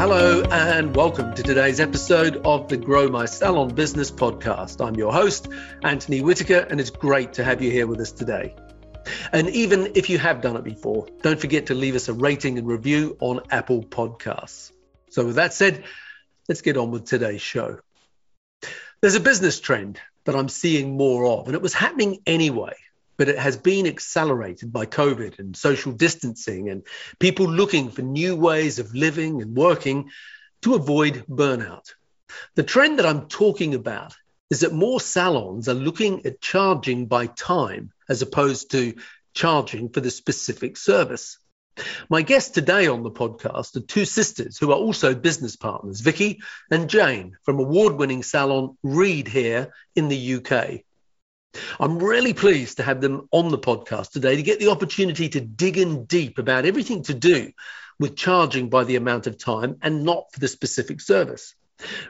Hello and welcome to today's episode of the Grow My Salon Business podcast. I'm your host, Anthony Whitaker, and it's great to have you here with us today. And even if you have done it before, don't forget to leave us a rating and review on Apple Podcasts. So with that said, let's get on with today's show. There's a business trend that I'm seeing more of, and it was happening anyway, but it has been accelerated by COVID and social distancing and people looking for new ways of living and working to avoid burnout. The trend that I'm talking about is that more salons are looking at charging by time as opposed to charging for the specific service. My guests today on the podcast are two sisters who are also business partners, Vicky and Jane, from award-winning salon Reed Hair in the UK. I'm really pleased to have them on the podcast today to get the opportunity to dig in deep about everything to do with charging by the amount of time and not for the specific service.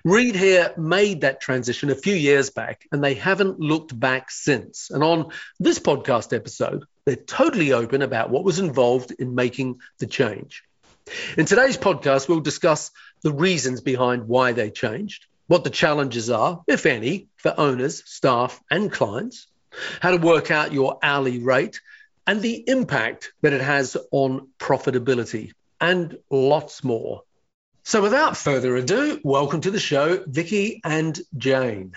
Reed Hair made that transition a few years back, and they haven't looked back since. And on this podcast episode, they're totally open about what was involved in making the change. In today's podcast, we'll discuss the reasons behind why they changed, what the challenges are, if any, for owners, staff, and clients, how to work out your hourly rate, and the impact that it has on profitability, and lots more. So without further ado, welcome to the show, Vicky and Jane.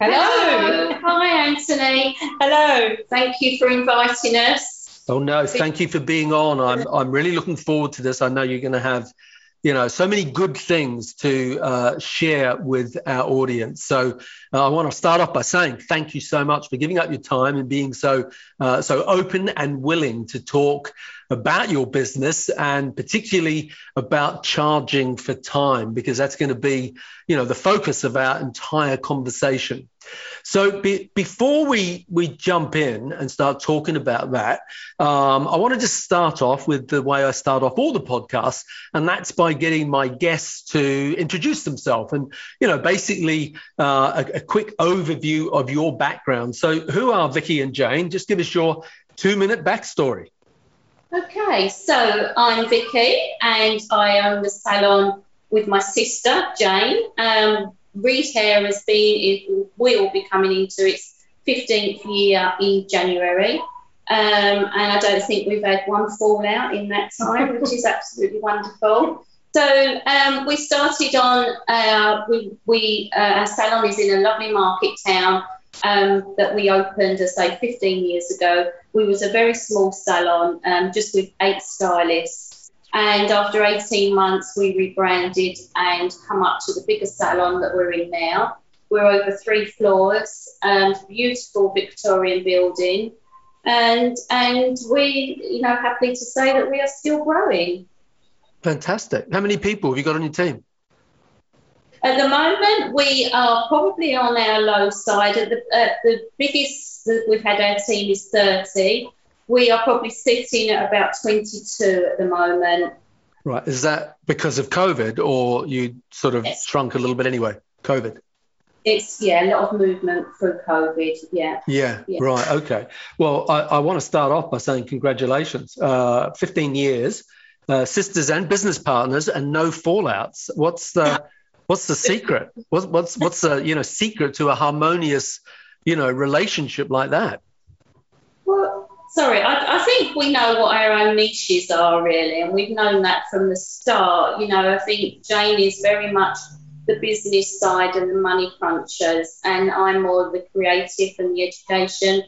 Hello. Hi, Anthony. Hello. Thank you for inviting us. Oh, no, thank you for being on. I'm really looking forward to this. I know you're going to have so many good things to share with our audience. So I want to start off by saying thank you so much for giving up your time and being so open and willing to talk about your business and particularly about charging for time, because that's going to be, the focus of our entire conversation. So before we jump in and start talking about that, I want to just start off with the way I start off all the podcasts, and that's by getting my guests to introduce themselves and, basically a quick overview of your background. So who are Vicky and Jane? Just give us your 2-minute backstory. Okay, so I'm Vicky and I own the salon with my sister, Jane. Reed Hair will be coming into its 15th year in January. And I don't think we've had one fallout in that time, which is absolutely wonderful. So we started on, our salon is in a lovely market town that we opened, as I say, 15 years ago. We was a very small salon, just with 8 stylists. And after 18 months, we rebranded and come up to the bigger salon that we're in now. We're over 3 floors, beautiful Victorian building. And we, happy to say that we are still growing. Fantastic. How many people have you got on your team? At the moment, we are probably on our low side. The biggest that we've had our team is 30. We are probably sitting at about 22 at the moment. Right. Is that because of COVID or you sort of shrunk a little bit anyway? COVID. It's, a lot of movement through COVID, Yeah. Right, okay. Well, I want to start off by saying congratulations. 15 years, sisters and business partners and no fallouts. What's the secret? What's the, secret to a harmonious, relationship like that? Sorry, I think we know what our own niches are, really, and we've known that from the start. I think Jane is very much the business side and the money crunchers, and I'm more the creative and the education.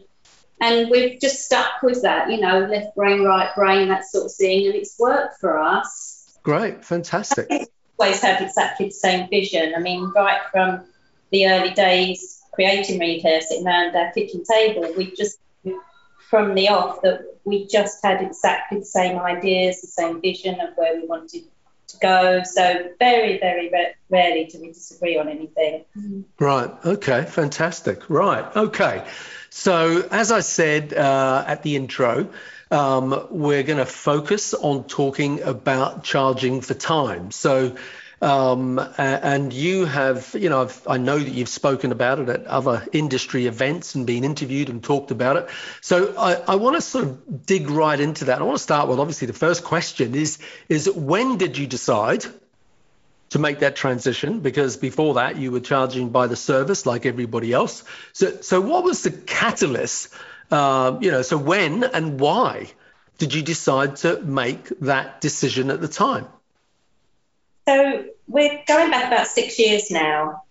And we've just stuck with that, left brain, right brain, that sort of thing, and it's worked for us. Great, fantastic. I always have exactly the same vision. I mean, right from the early days, creating Reed Hair, sitting around our kitchen table, from the off that we just had exactly the same ideas, the same vision of where we wanted to go. So very, very rarely do we disagree on anything. Right. Okay. Fantastic. Right. Okay. So as I said at the intro, we're going to focus on talking about charging for time. So and you have, you know, I know that you've spoken about it at other industry events and been interviewed and talked about it. So I want to sort of dig right into that. I want to start with, obviously, the first question is when did you decide to make that transition? Because before that, you were charging by the service like everybody else. So what was the catalyst, so when and why did you decide to make that decision at the time? So we're going back about 6 years now.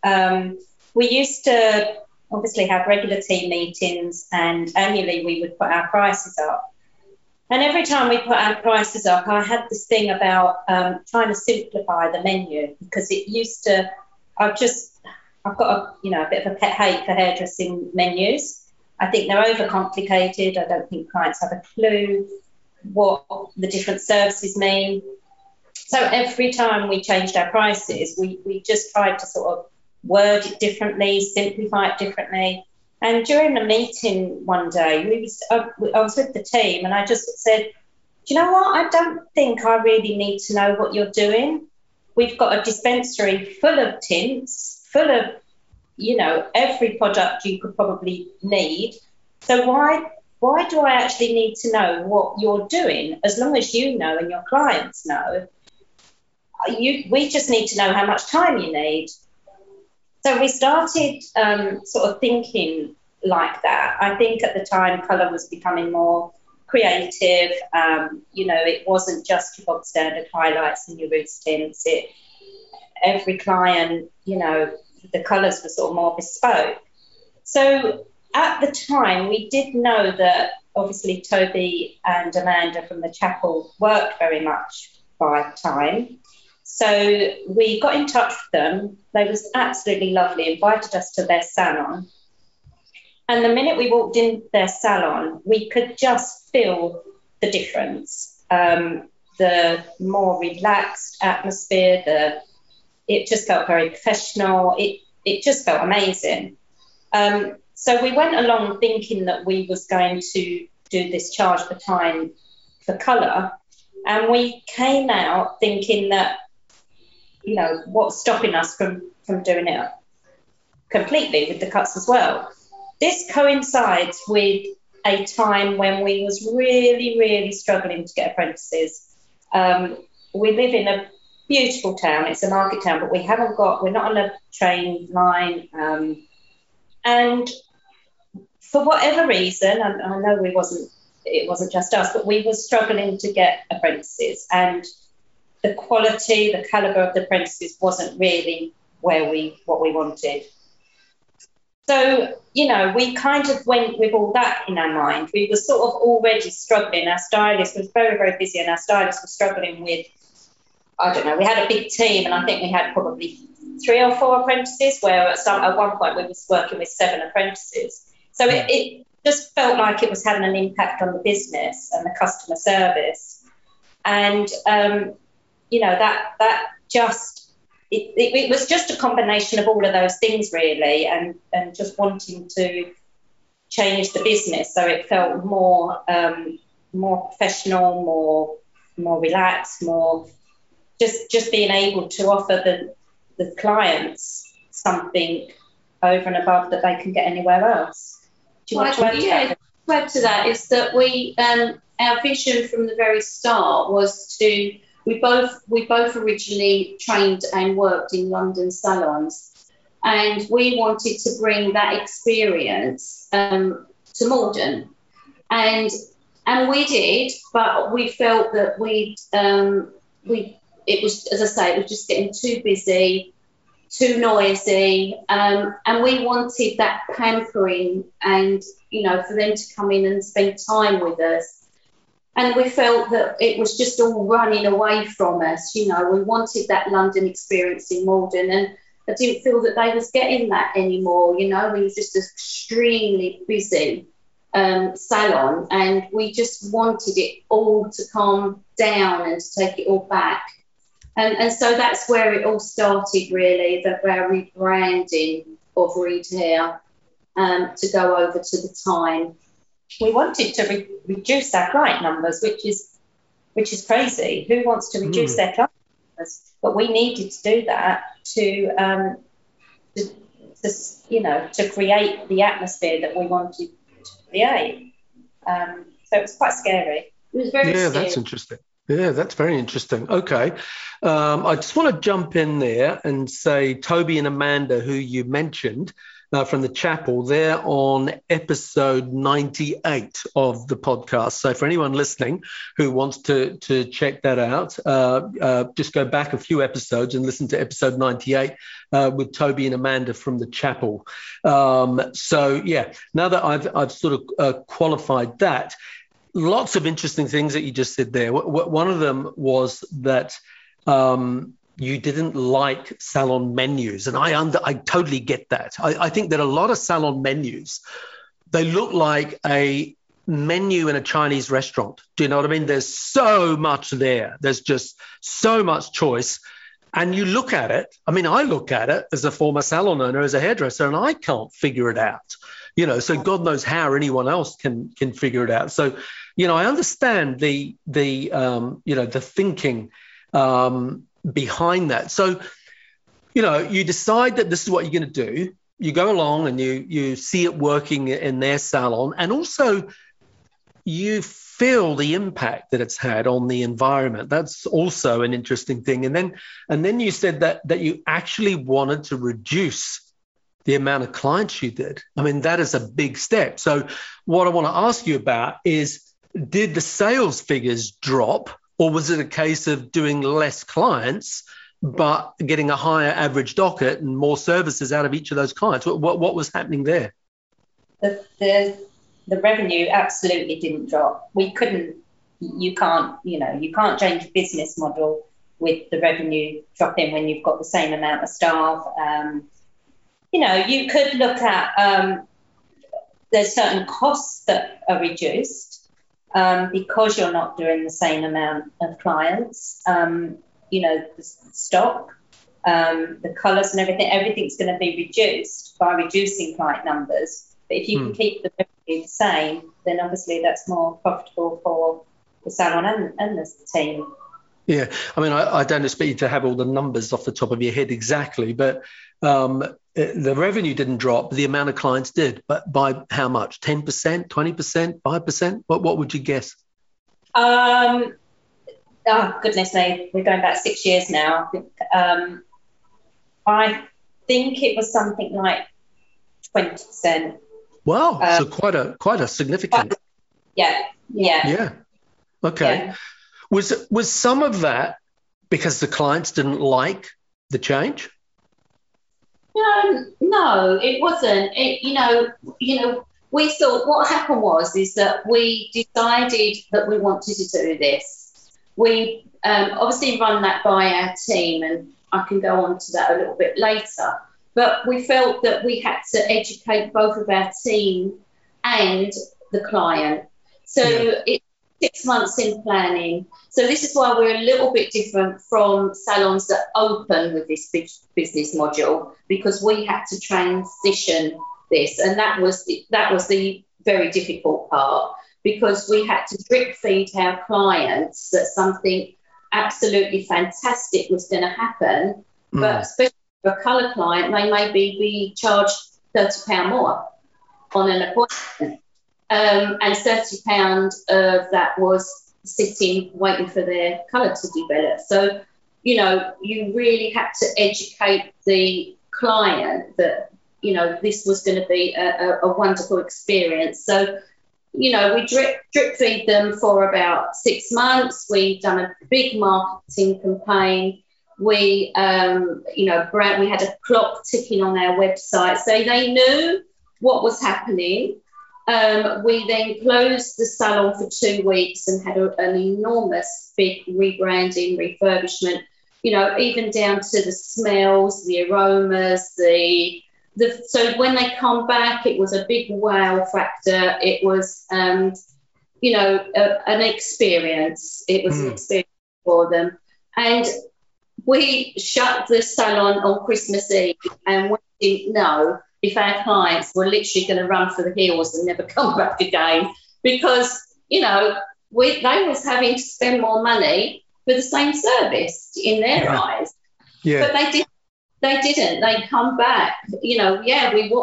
We used to obviously have regular team meetings, and annually we would put our prices up. And every time we put our prices up, I had this thing about trying to simplify the menu, because it used to, I've got a bit of a pet hate for hairdressing menus. I think they're overcomplicated. I don't think clients have a clue what the different services mean. So every time we changed our prices, we just tried to sort of word it differently, simplify it differently. And during the meeting one day, I was with the team, and I just said, do you know what? I don't think I really need to know what you're doing. We've got a dispensary full of tints, full of, every product you could probably need. So why do I actually need to know what you're doing? As long as you know and your clients know. We just need to know how much time you need. So we started sort of thinking like that. I think at the time colour was becoming more creative. It wasn't just your bog standard highlights and your roots tints. Every client, the colours were sort of more bespoke. So at the time, we did know that obviously Toby and Amanda from the chapel worked very much by time. So we got in touch with them. They was absolutely lovely, invited us to their salon. And the minute we walked in their salon, we could just feel the difference. The more relaxed atmosphere, it just felt very professional. It just felt amazing. So we went along thinking that we was going to do this charge for time for colour. And we came out thinking that, what's stopping us from doing it completely with the cuts as well. This coincides with a time when we was really, really struggling to get apprentices. We live in a beautiful town. It's a market town, but we're not on a train line. And for whatever reason, I know it wasn't just us, but we were struggling to get apprentices, and the quality, the calibre of the apprentices wasn't really what we wanted. So, we kind of went with all that in our mind. We were sort of already struggling. Our stylist was very, very busy, and our stylist was struggling with, I don't know, we had a big team, and I think we had probably 3 or 4 apprentices, where at one point we was working with 7 apprentices. So it just felt like it was having an impact on the business and the customer service. And, that just, it was just a combination of all of those things really, and just wanting to change the business. So it felt more professional, more relaxed, more just being able to offer the clients something over and above that they can get anywhere else. Do you want to add to that? Yeah, add to that is that we our vision from the very start was to, we both originally trained and worked in London salons, and we wanted to bring that experience to Morden, and we did, but we felt that it was, as I say, it was just getting too busy, too noisy, and we wanted that pampering and, for them to come in and spend time with us. And we felt that it was just all running away from us. We wanted that London experience in Morden, and I didn't feel that they was getting that anymore. We was just an extremely busy salon, and we just wanted it all to calm down and to take it all back. And so that's where it all started, really, the rebranding of Reed Hair to go over to the time. We wanted to reduce our client numbers, which is crazy. Who wants to reduce their client numbers? But we needed to do that to create the atmosphere that we wanted to create. So it was quite scary. It was very scary. That's interesting. Yeah, that's very interesting. Okay. I just want to jump in there and say Toby and Amanda, who you mentioned from the chapel, they're on episode 98 of the podcast. So for anyone listening who wants to check that out, just go back a few episodes and listen to episode 98 with Toby and Amanda from the chapel. Now that I've sort of qualified that, lots of interesting things that you just said there. One of them was that you didn't like salon menus, and I totally get that. I think that a lot of salon menus, they look like a menu in a Chinese restaurant. Do you know what I mean? There's so much there. There's just so much choice. And you look at it, I mean, I look at it as a former salon owner, as a hairdresser, and I can't figure it out, you know, so God knows how anyone else can figure it out. So, you know, I understand the thinking behind that. So, you know, you decide that this is what you're going to do. You go along and you see it working in their salon, and also you feel the impact that it's had on the environment. That's also an interesting thing. And then you said that you actually wanted to reduce the amount of clients you did. I mean, that is a big step. So what I want to ask you about is, did the sales figures drop, or was it a case of doing less clients but getting a higher average docket and more services out of each of those clients? What was happening there? The revenue absolutely didn't drop. We couldn't, you can't change a business model with the revenue dropping when you've got the same amount of staff. You could look at, there's certain costs that are reduced because you're not doing the same amount of clients, the stock, the colours and everything's going to be reduced by reducing client numbers. But if you can keep the revenue the same, then obviously that's more profitable for the salon and the team. Yeah. I mean, I don't expect you to have all the numbers off the top of your head exactly, but the revenue didn't drop. The amount of clients did, but by how much? 10%, 20%, 5%? What would you guess? Goodness me. We're going back 6 years now. I think it was something like 20%. Wow, so quite a significant. Yeah. Okay. Yeah. Was some of that because the clients didn't like the change? No, it wasn't. We thought what happened was that we decided that we wanted to do this. We obviously run that by our team, and I can go on to that a little bit later. But we felt that we had to educate both of our team and the client. So it's 6 months in planning. So this is why we're a little bit different from salons that open with this big business module, because we had to transition this. And that was the very difficult part, because we had to drip feed our clients that something absolutely fantastic was going to happen. But especially a colour client, they may be charged £30 more on an appointment, and £30 of that was sitting waiting for their colour to develop. So, you know, you really had to educate the client that, you know, this was going to be a wonderful experience. So, you know, we drip feed them for about 6 months. We've done a big marketing campaign. We, we had a clock ticking on our website, so they knew what was happening. We then closed the salon for 2 weeks and had an enormous big rebranding, refurbishment, you know, even down to the smells, the aromas, so when they come back, it was a big wow factor. It was, an experience. It was an experience for them. And we shut the salon on Christmas Eve, and we didn't know if our clients were literally going to run for the hills and never come back again, because, you know, they was having to spend more money for the same service in their eyes. Yeah. But they didn't. They come back. You know,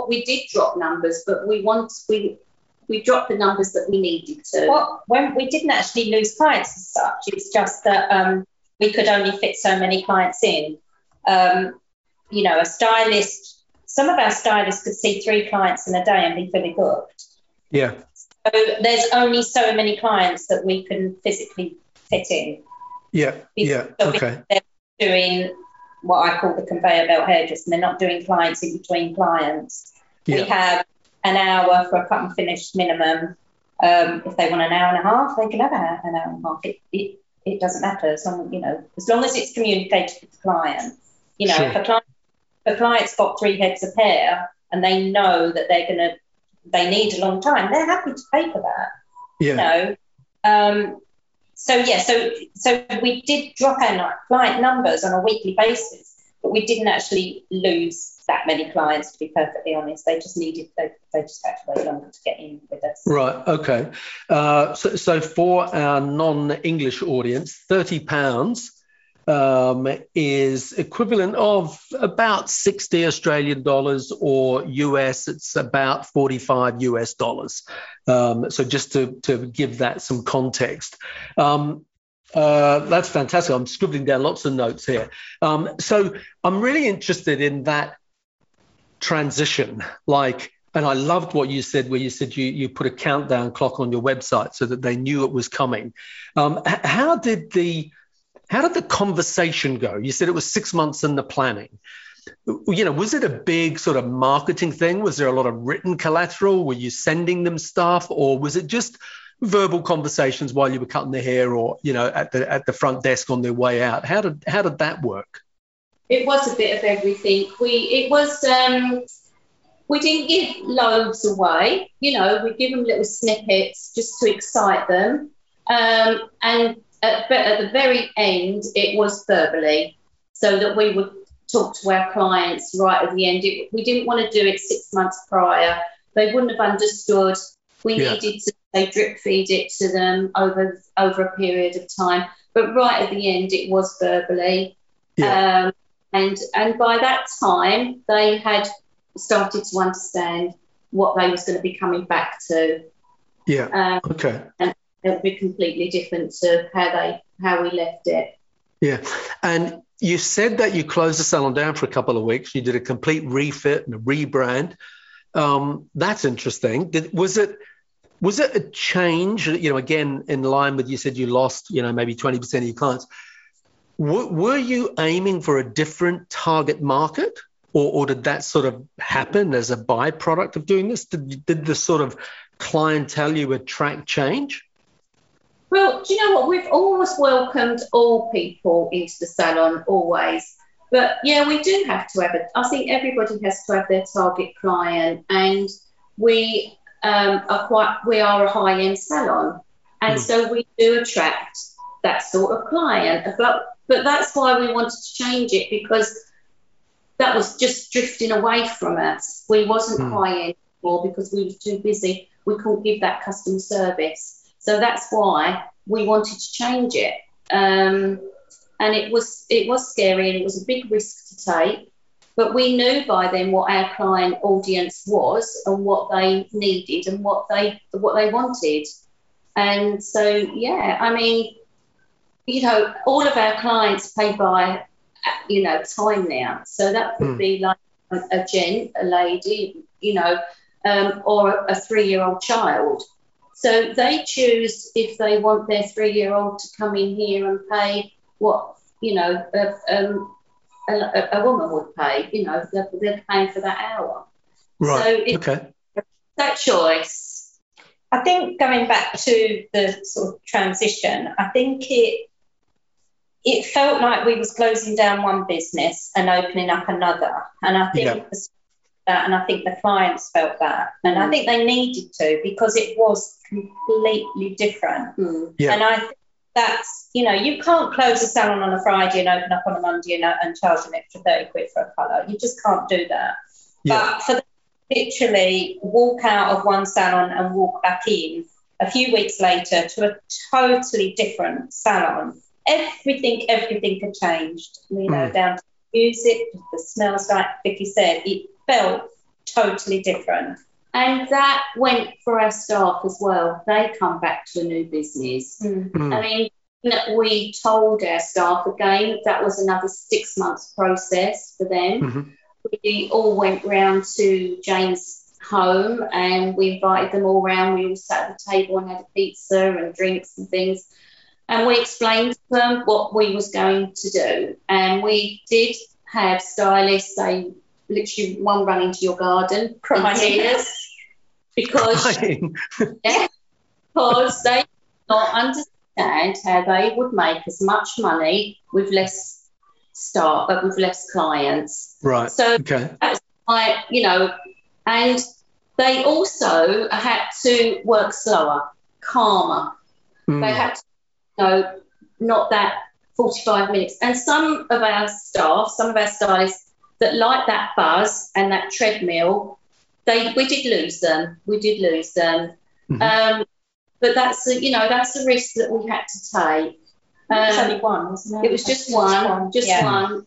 we did drop numbers, but we dropped the numbers that we needed to. When we didn't actually lose clients as such, it's just that we could only fit so many clients in. You know, a stylist, some of our stylists could see 3 clients in a day and be fully booked. Yeah. So there's only so many clients that we can physically fit in. Yeah, yeah, okay. They're doing what I call the conveyor belt hairdressing. They're not doing clients in between clients. Yeah. We have an hour for a cut and finish minimum. If they want an hour and a half, they can have an hour and a half. It doesn't matter, as long as it's communicated with the client. You know, sure. If a client's got 3 heads of hair and they know that they need a long time, they're happy to pay for that. Yeah. You know, So we did drop our client numbers on a weekly basis, but we didn't actually lose that many clients, to be perfectly honest. They just had to wait longer to get in with us. Right, okay. So for our non-English audience, £30 is equivalent of about $60 Australian or US. It's about $45 US. So just to give that some context. That's fantastic. I'm scribbling down lots of notes here. So I'm really interested in that transition. And I loved what you said, where you said you put a countdown clock on your website so that they knew it was coming. How did the conversation go? You said it was 6 months in the planning. You know, was it a big sort of marketing thing? Was there a lot of written collateral? Were you sending them stuff, or was it just verbal conversations while you were cutting their hair, or, you know, at the front desk on their way out? How did that work? It was a bit of everything. We didn't give loads away. You know, we give them little snippets just to excite them, and at the very end, it was verbally, so that we would talk to our clients right at the end. We didn't want to do it 6 months prior. They wouldn't have understood. We needed to drip feed it to them over a period of time. But right at the end, it was verbally. Yeah. And by that time, they had started to understand what they was going to be coming back to. Yeah, okay. It would be completely different to how we left it. Yeah. And you said that you closed the salon down for a couple of weeks. You did a complete refit and a rebrand. That's interesting. Was it a change? You know, again, in line with, you said you lost, you know, maybe 20% of your clients. Were you aiming for a different target market, or did that sort of happen as a byproduct of doing this? Did the sort of clientele you attract change? Well, do you know what? We've always welcomed all people into the salon, always. But, yeah, we do have to have it. I think everybody has to have their target client, and we are a high-end salon, and so we do attract that sort of client. But that's why we wanted to change it, because that was just drifting away from us. We wasn't high-end anymore because we were too busy. We couldn't give that customer service. So that's why we wanted to change it. And it was scary, and it was a big risk to take. But we knew by then what our client audience was and what they needed and what they wanted. And so, yeah, I mean, you know, all of our clients pay by, you know, time now. So that could be like a gent, a lady, you know, or a 3-year-old child. So they choose if they want their 3-year-old to come in here and pay what, you know, a woman would pay. You know, they're paying for that hour. Right. So it's that choice. I think going back to the sort of transition, I think it felt like we was closing down one business and opening up another, and I think. Yeah. That, and I think the clients felt that, and I think they needed to, because it was completely different. Yeah. And I think that's, you know, you can't close a salon on a Friday and open up on a Monday and charge an extra 30 quid for a colour. You just can't do that. Yeah. But for them to literally walk out of one salon and walk back in a few weeks later to a totally different salon, everything had changed, you know, down to the music, the smells, like Vicky said, it felt totally different. And that went for our staff as well. They come back to a new business. Mm. I mean, we told our staff again, that was another 6 months process for them. Mm-hmm. We all went round to Jane's home and we invited them all round. We all sat at the table and had a pizza and drinks and things. And we explained to them what we was going to do. And we did have stylists, they literally one run into your garden crying because they did not understand how they would make as much money with less staff, but with less clients. Right. So that's why, you know, and they also had to work slower, calmer. Mm. They had to, you know, not that 45 minutes. And some of our staff, some of our stylists that like that buzz and that treadmill, we did lose them. Mm-hmm. But that's, you know, that's the risk that we had to take. It was only one, wasn't it? It was just one. Yeah.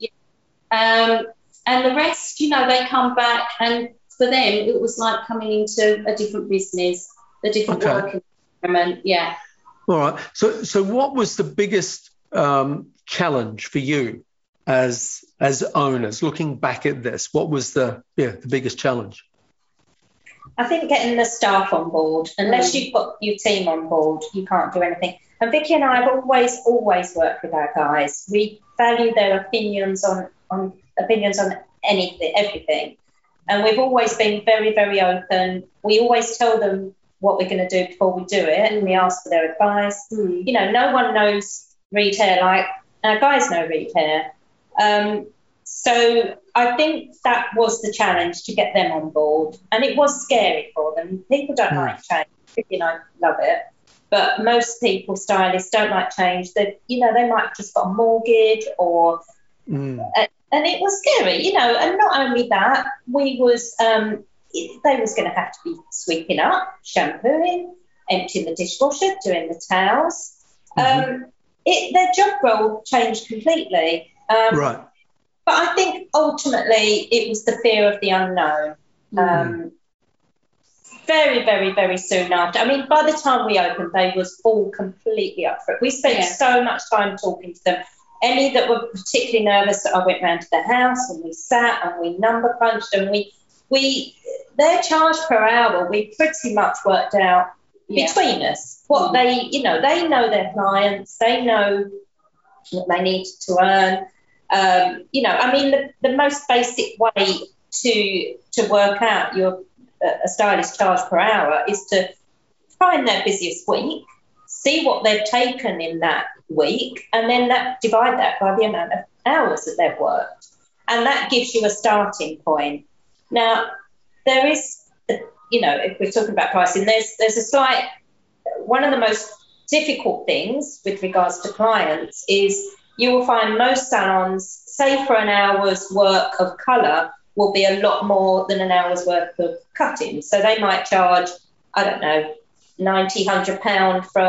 And the rest, you know, they come back, and for them it was like coming into a different business, a different working environment. Yeah. All right. So what was the biggest challenge for you as owners looking back at this? What was the biggest challenge? I think getting the staff on board. Unless you've got your team on board, you can't do anything. And Vicky and I have always worked with our guys. We value their opinions on anything, everything. And we've always been very, very open. We always tell them what we're going to do before we do it, and we ask for their advice. Mm. You know, no one knows Reed Hair like our guys know Reed Hair. So I think that was the challenge, to get them on board, and it was scary for them. People don't like change. You know, love it, but most people, stylists, don't like change. That, you know, they might have just got a mortgage or. Mm. And it was scary, you know. And not only that, we was. They was going to have to be sweeping up, shampooing, emptying the dishwasher, doing the towels. Mm-hmm. Their job role changed completely. Right. But I think ultimately it was the fear of the unknown. Mm-hmm. Very, very, very soon after. I mean, by the time we opened, they was all completely up for it. We spent so much time talking to them. Any that were particularly nervous, I went round to the house and we sat and we number crunched and we their charge per hour, we pretty much worked out between us what they know their clients, they know what they need to earn. You know, I mean, the most basic way to work out your a stylist charge per hour is to find their busiest week, see what they've taken in that week, and then divide that by the amount of hours that they've worked, and that gives you a starting point. Now, there is, you know, if we're talking about pricing, there's a slight, one of the most difficult things with regards to clients is you will find most salons, say for an hour's work of colour, will be a lot more than an hour's work of cutting. So they might charge, I don't know, £90, £100 for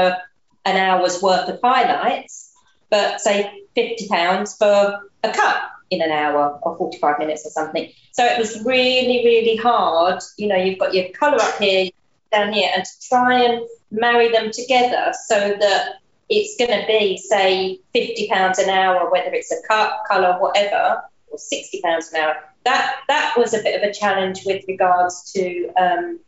an hour's worth of highlights, but say £50 for a cut in an hour or 45 minutes or something. So it was really, really hard. You know, you've got your colour up here, down here, and to try and marry them together so that it's going to be, say, £50 an hour, whether it's a cut, colour, whatever, or £60 an hour. That was a bit of a challenge with regards to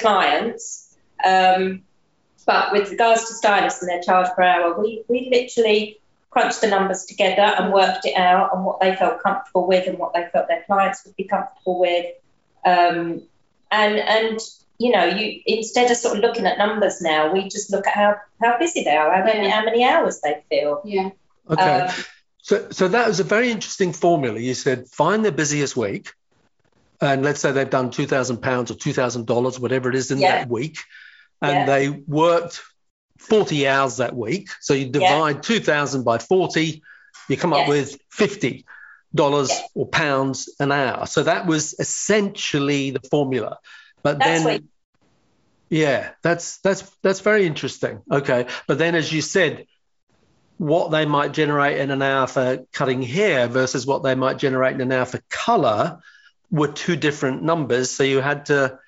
clients. But with regards to stylists and their charge per hour, we literally crunched the numbers together and worked it out on what they felt comfortable with and what they felt their clients would be comfortable with. And you know, you instead of sort of looking at numbers now, we just look at how busy they are, how many hours they feel. Yeah. Okay. So that was a very interesting formula. You said find their busiest week, and let's say they've done £2,000 or $2,000, whatever it is in that week, and they worked 40 hours that week. So you divide 2,000 by 40, you come up with $50 or pounds an hour. So that was essentially the formula. But that's very interesting. Okay. But then, as you said, what they might generate in an hour for cutting hair versus what they might generate in an hour for color were two different numbers. So you had to,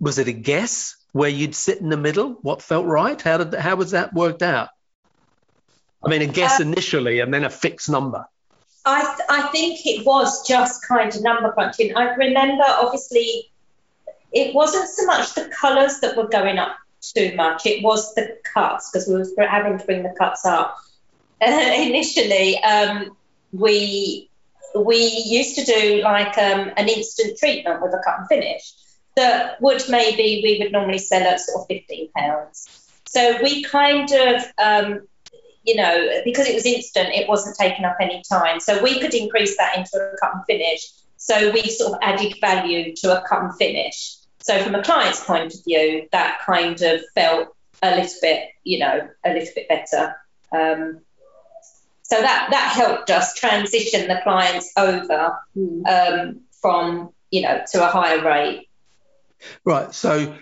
was it a guess where you'd sit in the middle? What felt right? How was that worked out? I mean, a guess initially and then a fixed number. I think it was just kind of number crunching. I remember, obviously, it wasn't so much the colours that were going up too much. It was the cuts, because we were having to bring the cuts up. Initially, we used to do like an instant treatment with a cut and finish that would maybe we would normally sell at sort of £15. So we kind of, because it was instant, it wasn't taking up any time. So we could increase that into a cut and finish. So we sort of added value to a cut and finish. So from a client's point of view, that kind of felt a little bit better. So that helped us transition the clients over from, to a higher rate. Right. So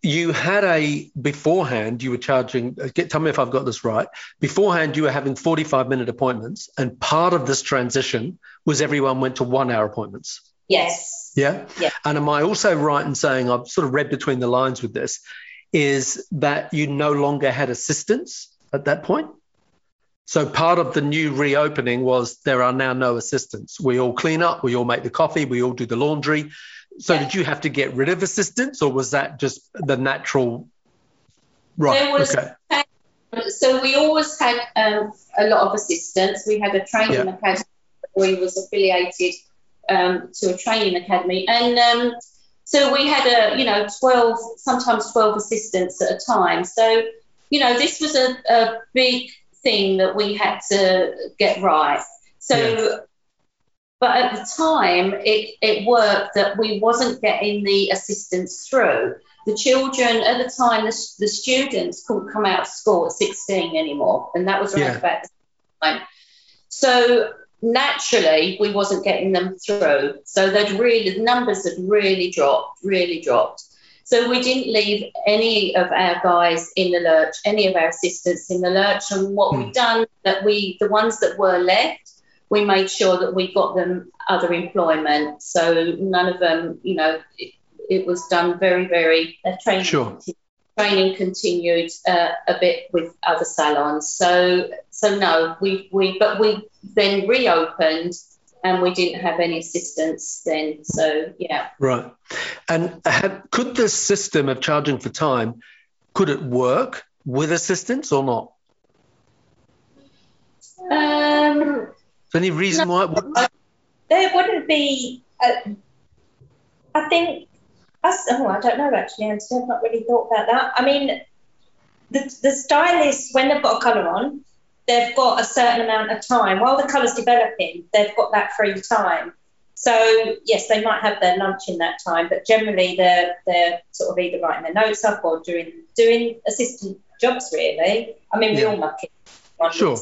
you had beforehand you were charging, tell me if I've got this right, beforehand you were having 45-minute appointments, and part of this transition was everyone went to 1-hour appointments. Yes. Yeah? Yeah. And am I also right in saying, I've sort of read between the lines with this, is that you no longer had assistants at that point? So part of the new reopening was there are now no assistants. We all clean up, we all make the coffee, we all do the laundry. So did you have to get rid of assistants, or was that just the natural? Right. So we always had a lot of assistants. We had a training academy. We was affiliated to a training academy, and so we had 12 assistants at a time. So this was a big thing that we had to get right. So, but at the time, it worked that we wasn't getting the assistance through. The children at the time, the students couldn't come out of school at 16 anymore, and that was around about the time. So naturally, we wasn't getting them through. So the numbers had really dropped. So we didn't leave any of our guys in the lurch, any of our assistants in the lurch. And what we've done, the ones that were left, we made sure that we got them other employment. So none of them, it was done very, very training. Sure. Training continued a bit with other salons. So no, we then reopened. And we didn't have any assistance then, so yeah. Right. And could this system of charging for time, could it work with assistance or not? Is there any reason why it wouldn't? There wouldn't be. I don't know actually, Anthony. I've not really thought about that. I mean, the stylists, when they've got a colour on, they've got a certain amount of time. While the colour's developing, they've got that free time. So, yes, they might have their lunch in that time, but generally they're sort of either writing their notes up or doing assistant jobs, really. I mean, we all muck it. Sure.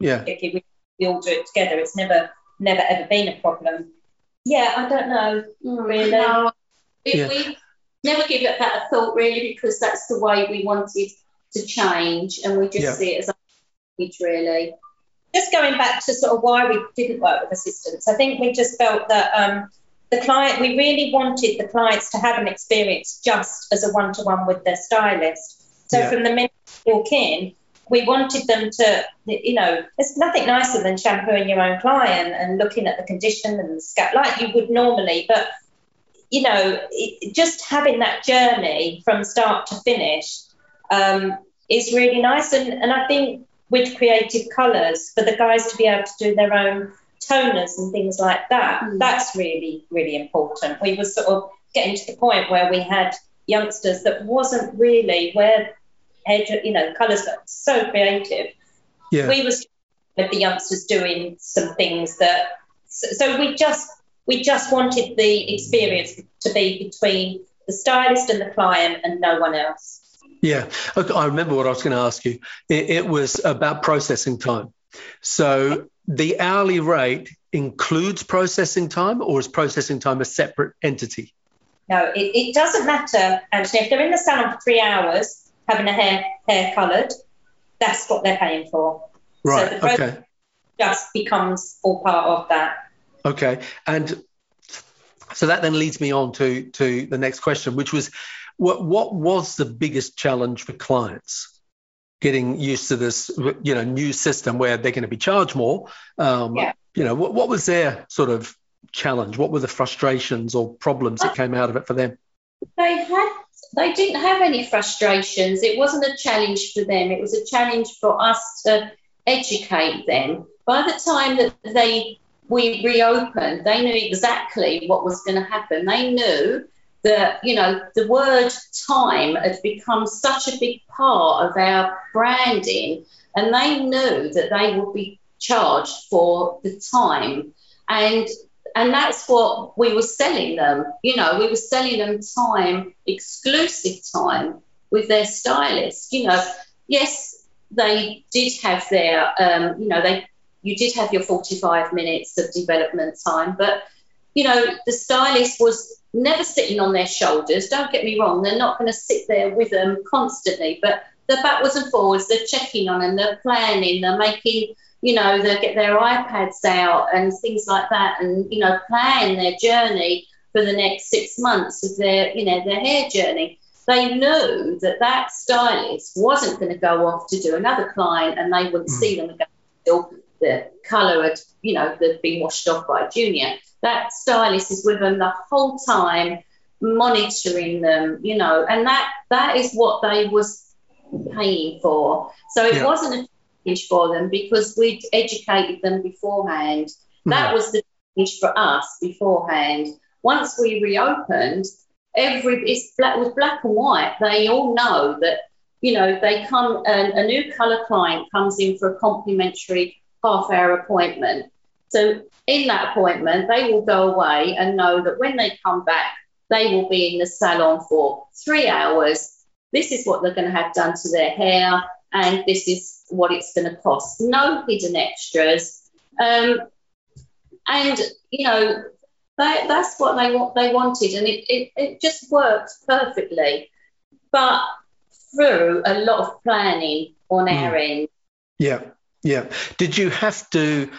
Yeah. We all do it together. It's never, ever been a problem. Yeah, I don't know, really. No, we never give it that a thought, really, because that's the way we wanted to change, and we just see it as a really. Just going back to sort of why we didn't work with assistants, I think we just felt that we really wanted the clients to have an experience just as a one-to-one with their stylist. So from the minute they walk in, we wanted them to, there's nothing nicer than shampooing your own client and looking at the condition and the scalp like you would normally, but, just having that journey from start to finish is really nice. And I think with creative colours, for the guys to be able to do their own toners and things like that. That's really, really important. We were sort of getting to the point where we had youngsters that wasn't really where, colours got so creative. Yeah. We was with the youngsters doing some things that, so we just wanted the experience to be between the stylist and the client and no one else. Yeah, I remember what I was going to ask you. It was about processing time. So the hourly rate includes processing time, or is processing time a separate entity? No, it doesn't matter, Anthony. If they're in the salon for 3 hours having a hair coloured, that's what they're paying for. Right, so the process just becomes all part of that. Okay, and so that then leads me on to the next question, which was, what was the biggest challenge for clients getting used to this, you know, new system where they're going to be charged more? You know, what was their sort of challenge? What were the frustrations or problems that came out of it for them? They didn't have any frustrations. It wasn't a challenge for them. It was a challenge for us to educate them. By the time that we reopened, they knew exactly what was going to happen. They knew that, you know, the word time had become such a big part of our branding, and they knew that they would be charged for the time. And that's what we were selling them. You know, we were selling them time, exclusive time with their stylist. You know, yes, they did have their, you know, you did have your 45 minutes of development time, but, you know, the stylist was never sitting on their shoulders. Don't get me wrong, they're not going to sit there with them constantly, but they're backwards and forwards, they're checking on them, they're planning, they're making, you know, they'll get their iPads out and things like that and, you know, plan their journey for the next 6 months of their, you know, their hair journey. They knew that that stylist wasn't going to go off to do another client and they wouldn't see them again until the colour had, you know, they'd been washed off by a junior. That stylist is with them the whole time, monitoring them, you know, and that is what they was paying for. So it wasn't a challenge for them because we'd educated them beforehand. That was the challenge for us beforehand. Once we reopened, it was black and white. They all know that, you know, they come, a new colour client comes in for a complimentary half-hour appointment. So in that appointment, they will go away and know that when they come back, they will be in the salon for 3 hours. This is what they're going to have done to their hair, and this is what it's going to cost. No hidden extras. And, you know, that's what they wanted, and it just worked perfectly, but through a lot of planning on our end. Yeah, yeah. Did you have to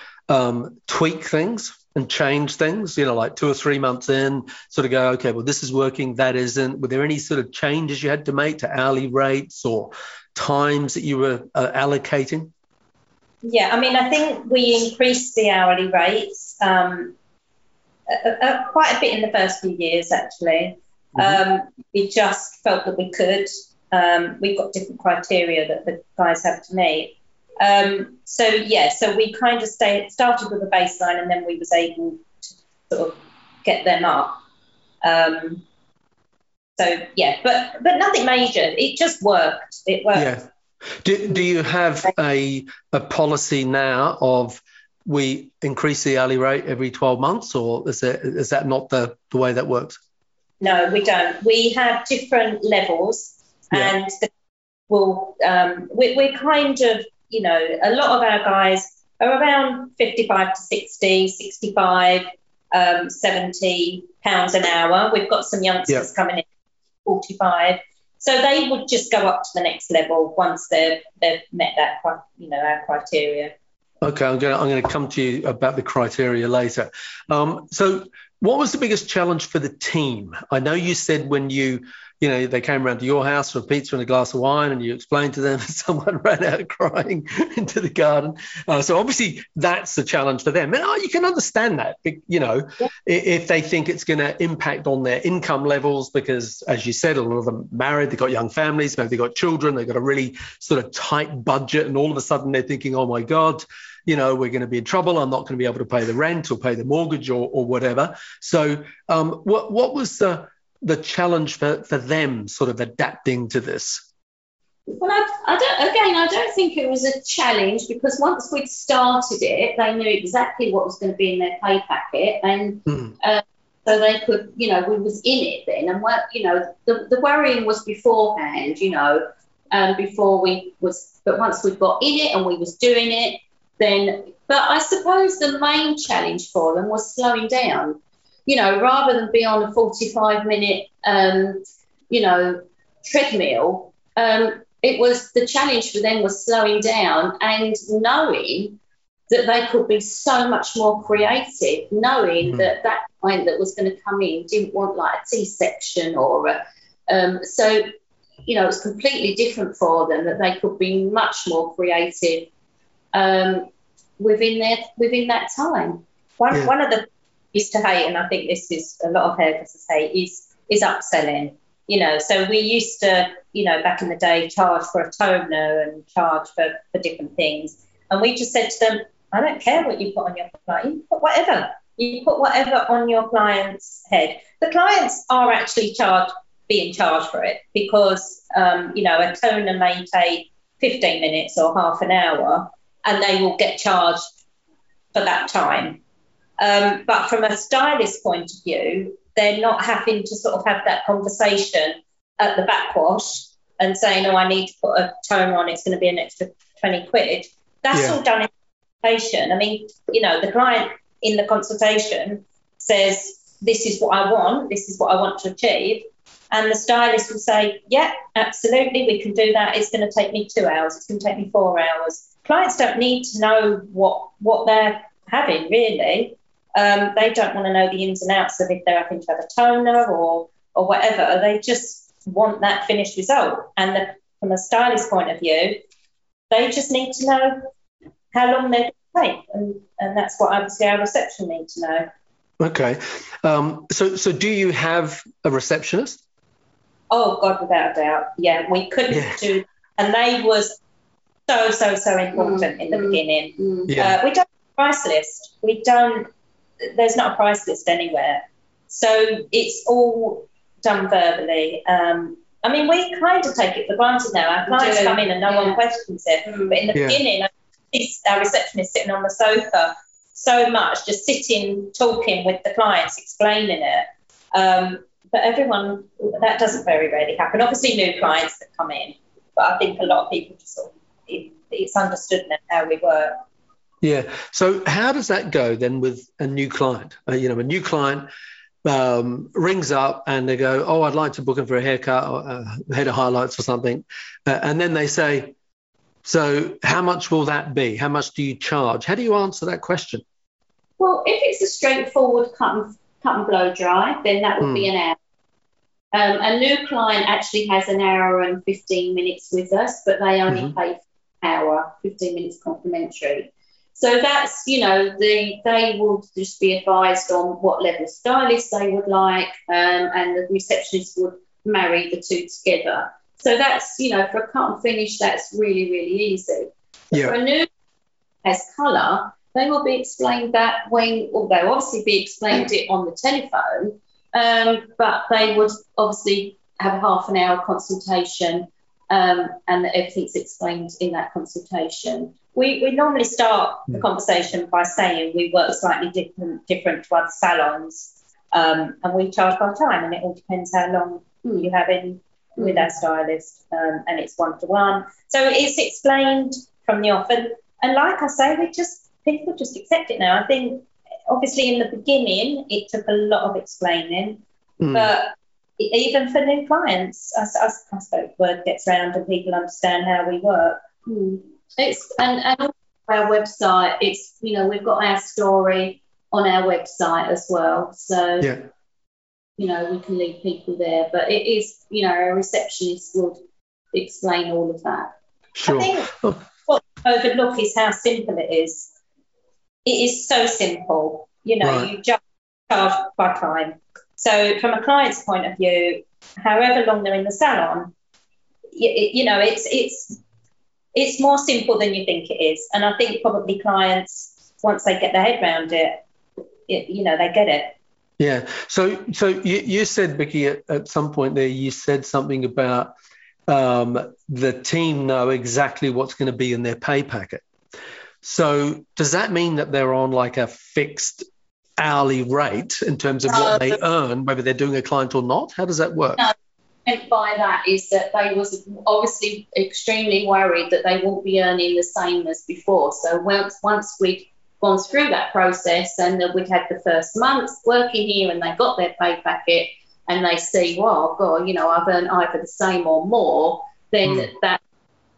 tweak things and change things, you know, like 2 or 3 months in, sort of go, okay, well, this is working, that isn't? Were there any sort of changes you had to make to hourly rates or times that you were allocating? Yeah, I mean, I think we increased the hourly rates quite a bit in the first few years, actually. We just felt that we could. We've got different criteria that the guys have to meet. So we kind of started with a baseline, and then we was able to sort of get them up. But nothing major. It just worked. It worked. Yeah. Do you have a policy now of we increase the hourly rate every 12 months, or is that not the way that works? No, we don't. We have different levels, and we're kind of, you know, a lot of our guys are around 55 to 60, 65, 70 pounds an hour. We've got some youngsters coming in, 45. So they would just go up to the next level once they've met that, you know, our criteria. Okay, I'm going to come to you about the criteria later. So what was the biggest challenge for the team? I know you said when you know, they came around to your house for a pizza and a glass of wine, and you explained to them that someone ran out crying into the garden. So obviously that's the challenge for them. And you can understand that, you know, if they think it's going to impact on their income levels, because as you said, a lot of them married, they've got young families, maybe they've got children, they've got a really sort of tight budget, and all of a sudden they're thinking, oh, my God, you know, we're going to be in trouble. I'm not going to be able to pay the rent or pay the mortgage or whatever. So what was the challenge for them sort of adapting to this? Well, I don't think it was a challenge, because once we'd started it, they knew exactly what was going to be in their pay packet, and so they could, you know, we was in it then. And, you know, the worrying was beforehand, you know, before we was, but once we got in it and we was doing it, then, but I suppose the main challenge for them was slowing down, you know, rather than be on a 45-minute, you know, treadmill, it was, the challenge for them was slowing down and knowing that they could be so much more creative, knowing that that client that was going to come in didn't want like a T-section or a, so, you know, it's completely different for them, that they could be much more creative within that time. One of the is to hate, and I think this is a lot of hairdressers hate, is upselling. You know, so we used to, you know, back in the day, charge for a toner and charge for different things. And we just said to them, I don't care what you put on your client, you put whatever. You put whatever on your client's head. The clients are actually being charged for it because, you know, a toner may take 15 minutes or half an hour and they will get charged for that time. But from a stylist point of view, they're not having to sort of have that conversation at the backwash and saying, oh, I need to put a toner on, it's going to be an extra 20 quid. That's all done in consultation. I mean, you know, the client in the consultation says, this is what I want, this is what I want to achieve. And the stylist will say, yeah, absolutely, we can do that. It's going to take me 2 hours. It's going to take me 4 hours. Clients don't need to know what they're having, really. They don't want to know the ins and outs of if they're having to have a toner or whatever. They just want that finished result. And from a stylist point of view, they just need to know how long they're going to take. And that's what obviously our reception need to know. Okay. So do you have a receptionist? Oh, God, without a doubt. Yeah, we couldn't do, and they was so important in the beginning. We don't have a price list. There's not a price list anywhere. So it's all done verbally. I mean, we kind of take it for granted now. Our clients come in and no one questions it. But in the beginning, our receptionist sitting on the sofa so much, just sitting, talking with the clients, explaining it. But everyone, that doesn't very rarely happen. Obviously, new clients that come in, but I think a lot of people just sort of, it's understood now how we work. Yeah. So how does that go then with a new client? You know, a new client rings up and they go, oh, I'd like to book him for a haircut or a head of highlights or something. And then they say, so how much will that be? How much do you charge? How do you answer that question? Well, if it's a straightforward cut and blow dry, then that would be an hour. A new client actually has an hour and 15 minutes with us, but they only pay for an hour, 15 minutes complimentary. So that's, you know, they will just be advised on what level of stylist they would like, and the receptionist would marry the two together. So that's, you know, for a cut and finish, that's really, really easy. Yeah. For a new as colour, they will be explained that when, well, they'll obviously be explained it on the telephone, but they would obviously have a half an hour consultation, and everything's explained in that consultation. We normally start the conversation by saying we work slightly different to other salons, and we charge our time, and it all depends how long you have in with our stylist, and it's one-to-one. So it's explained from the off. And like I say, people just accept it now. I think obviously in the beginning it took a lot of explaining, but even for new clients, I suppose word gets around and people understand how we work. It's and our website, it's, you know, we've got our story on our website as well, so you know, we can lead people there, but it is, you know, a receptionist would explain all of that. Sure. I think what we overlook is how simple it is. It is so simple, you know, you just charge by time. So from a client's point of view, however long they're in the salon, you know, it's more simple than you think it is. And I think probably clients, once they get their head around it, you know, they get it. Yeah. So you said, Vicky, at some point there, you said something about the team know exactly what's going to be in their pay packet. So does that mean that they're on like a fixed hourly rate in terms of what they earn, whether they're doing a client or not? How does that work? No, I think by that is that they was obviously extremely worried that they won't be earning the same as before. So once we'd gone through that process and that we'd had the first months working here and they got their pay packet and they see, well, God, you know, I've earned either the same or more, then that,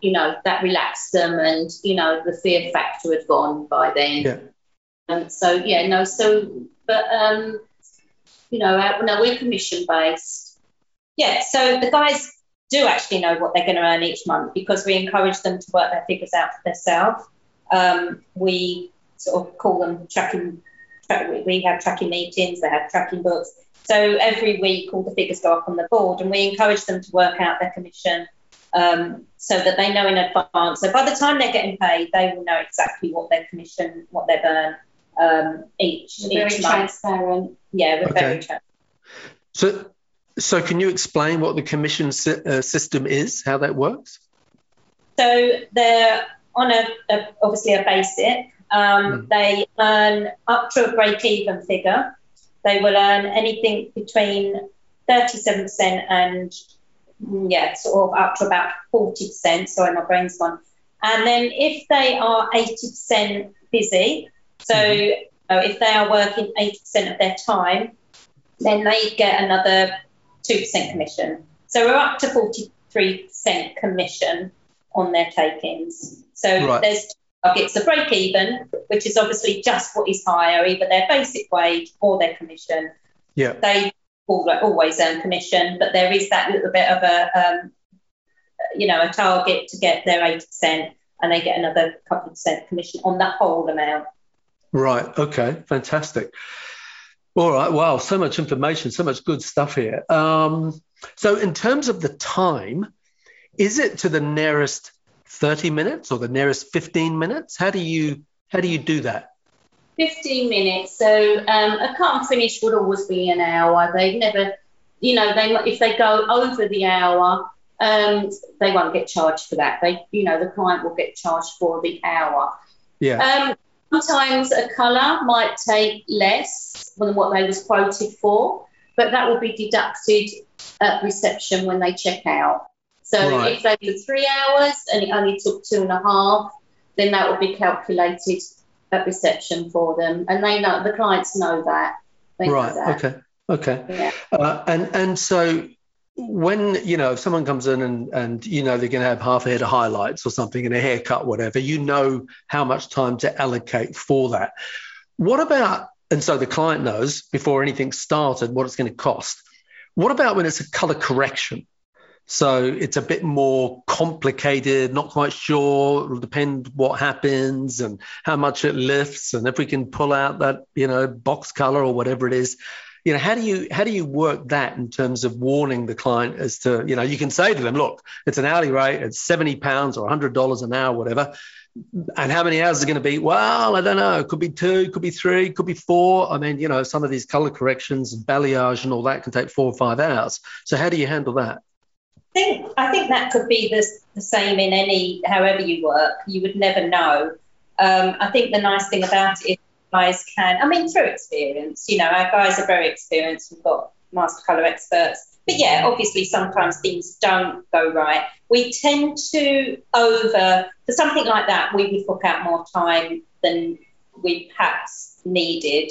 you know, that relaxed them and, you know, the fear factor had gone by then. Yeah. So we're commission based. Yeah, so the guys do actually know what they're going to earn each month because we encourage them to work their figures out for themselves. We sort of call them tracking. We have tracking meetings, they have tracking books. So every week all the figures go up on the board and we encourage them to work out their commission so that they know in advance. So by the time they're getting paid, they will know exactly what their commission, what they've earned each month. Very transparent. Yeah, we're very transparent. So can you explain what the commission system is, how that works? So they're on obviously a basic. They earn up to a break-even figure. They will earn anything between 37% and, sort of up to about 40%. Sorry, my brain's gone. And then if they are 80% busy, so if they are working 80% of their time, then they get another 2% commission. So we're up to 43% commission on their take-ins. So there's it's a break even, which is obviously just what is higher, either their basic wage or their commission. Yeah, they always earn commission, but there is that little bit of a target to get their 80%, and they get another couple of percent commission on that whole amount. Right. Okay. Fantastic. All right. Wow. So much information. So much good stuff here. So in terms of the time, is it to the nearest 30 minutes or the nearest 15 minutes? How do you do that? 15 minutes. So a cut and finish would always be an hour. They never, if they go over the hour, they won't get charged for that. The client will get charged for the hour. Yeah. Sometimes a colour might take less than what they was quoted for, but that will be deducted at reception when they check out. So if they were 3 hours and it only took 2.5, then that would be calculated at reception for them. And they know, the clients know that. Okay. Yeah. And so when, if someone comes in and they're going to have half a head of highlights or something and a haircut, whatever, how much time to allocate for that. What about, and so the client knows before anything started what it's going to cost. What about when it's a colour correction? So it's a bit more complicated, not quite sure, it'll depend what happens and how much it lifts and if we can pull out that, box color or whatever it is. How do you work that in terms of warning the client as to, you can say to them, look, it's an hourly rate, it's £70 or $100 an hour, whatever. And how many hours is it going to be? Well, I don't know. It could be 2, could be 3, could be 4. I mean, some of these color corrections and balayage and all that can take 4 or 5 hours. So how do you handle that? I think that could be the same in however you work. You would never know. I think the nice thing about it is guys can, through experience, our guys are very experienced. We've got master colour experts. But, obviously sometimes things don't go right. We tend to for something like that, we would book out more time than we perhaps needed.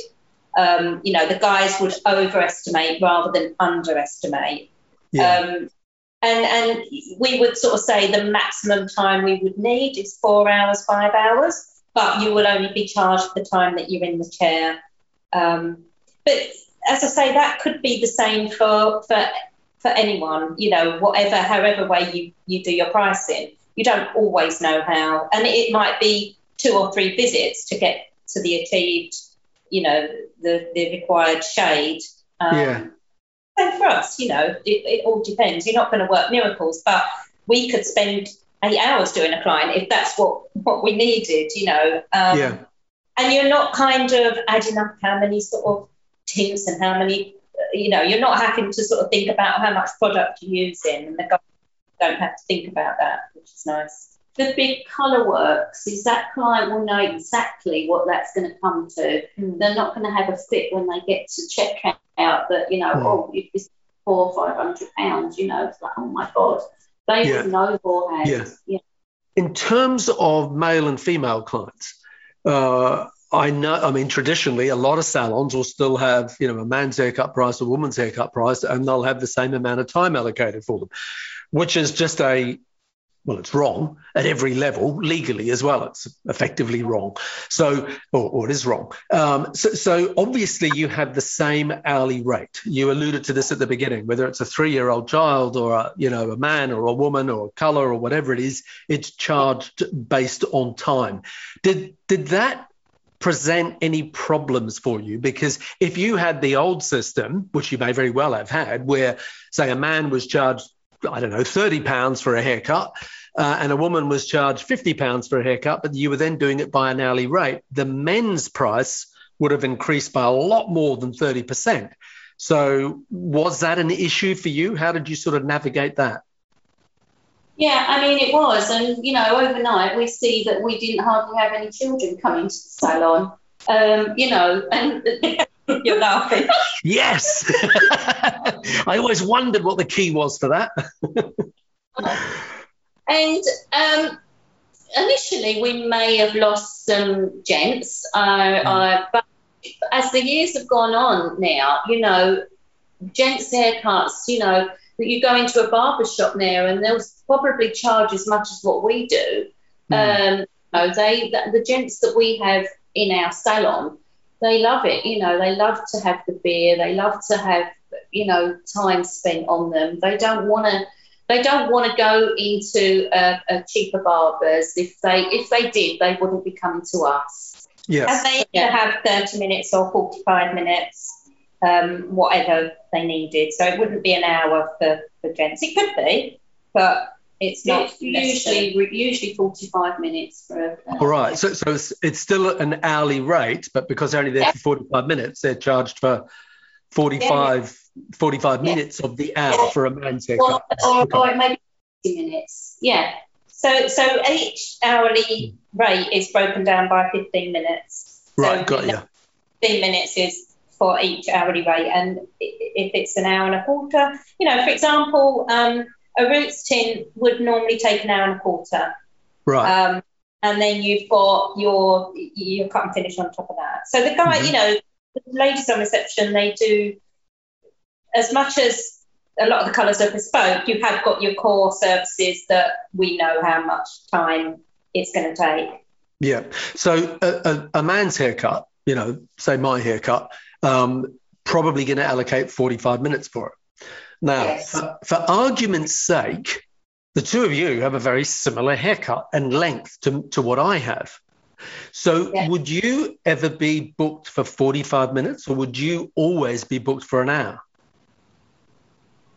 The guys would overestimate rather than underestimate. Yeah. And we would sort of say the maximum time we would need is 4 hours, 5 hours, but you will only be charged the time that you're in the chair. But as I say, that could be the same for anyone, however way you do your pricing. You don't always know how, and it might be 2 or 3 visits to get to the achieved, the required shade. And for us, it all depends. You're not going to work miracles, but we could spend 8 hours doing a client if that's what we needed, And you're not kind of adding up how many sort of tints and how many, you're not having to sort of think about how much product you're using, and the guys don't have to think about that, which is nice. the big colour works is that client will know exactly what that's going to come to. Mm. They're not going to have a fit when they get to check out that, you know, oh, it's £400 or £500, you know, it's like, oh my God. They know beforehand. Yeah. Yeah. In terms of male and female clients, I know, I mean, traditionally, a lot of salons will still have, you know, a man's haircut price, a woman's haircut price, and they'll have the same amount of time allocated for them, which is just a, well, it's wrong at every level, legally as well. It's effectively wrong. So, or it is wrong. So obviously you have the same hourly rate. You alluded to this at the beginning, whether it's a 3-year-old child or, a, you know, a man or a woman or a colour or whatever it is, it's charged based on time. Did that present any problems for you? Because if you had the old system, which you may very well have had, where, say, a man was charged, I don't know, £30 for a haircut, and a woman was charged £50 for a haircut, but you were then doing it by an hourly rate, the men's price would have increased by a lot more than 30%. So was that an issue for you? How did you sort of navigate that? Yeah, I mean, it was. And, you know, overnight we see that we didn't hardly have any children coming to the salon, you know, and... You're laughing. Yes. I always wondered what the key was for that. And initially we may have lost some gents, but as the years have gone on now, you know, gents' haircuts, you know, you go into a barber shop now and they'll probably charge as much as what we do. You know, the gents that we have in our salon, they love it, you know, they love to have the beer, they love to have, you know, time spent on them. They don't want to go into a cheaper barbers. If they did, they wouldn't be coming to us. Yes. And they have 30 minutes or 45 minutes, whatever they needed. So it wouldn't be an hour for gents. It could be, but it's not usually 45 minutes for a all right. So it's still an hourly rate, but because they're only there for 45 minutes, they're charged for 45 minutes of the hour for a man's haircut. Or maybe 50 minutes. Yeah. So each hourly rate is broken down by 15 minutes. Right, so got you. 15 minutes is for each hourly rate. And if it's an hour and a quarter, you know, for example, a roots tint would normally take an hour and a quarter. Right. And then you've got your cut and finish on top of that. So the guy, you know, the ladies on reception, they do as much as a lot of the colours are bespoke, you have got your core services that we know how much time it's going to take. Yeah. So a man's haircut, you know, say my haircut, probably going to allocate 45 minutes for it. Now, for argument's sake, the two of you have a very similar haircut and length to what I have. So would you ever be booked for 45 minutes or would you always be booked for an hour?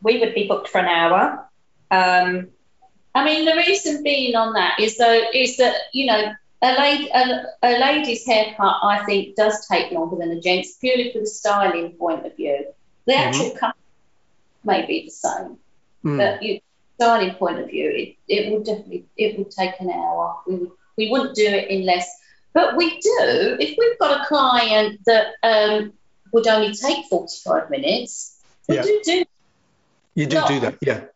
We would be booked for an hour. I mean, the reason being on that is that you know, a lady's haircut, I think, does take longer than a gent's, purely from the styling point of view. The actual cut may be the same, but you starting point of view, it would take an hour. We wouldn't do it in less, but we do. If we've got a client that would only take 45 minutes, we do. You do do that,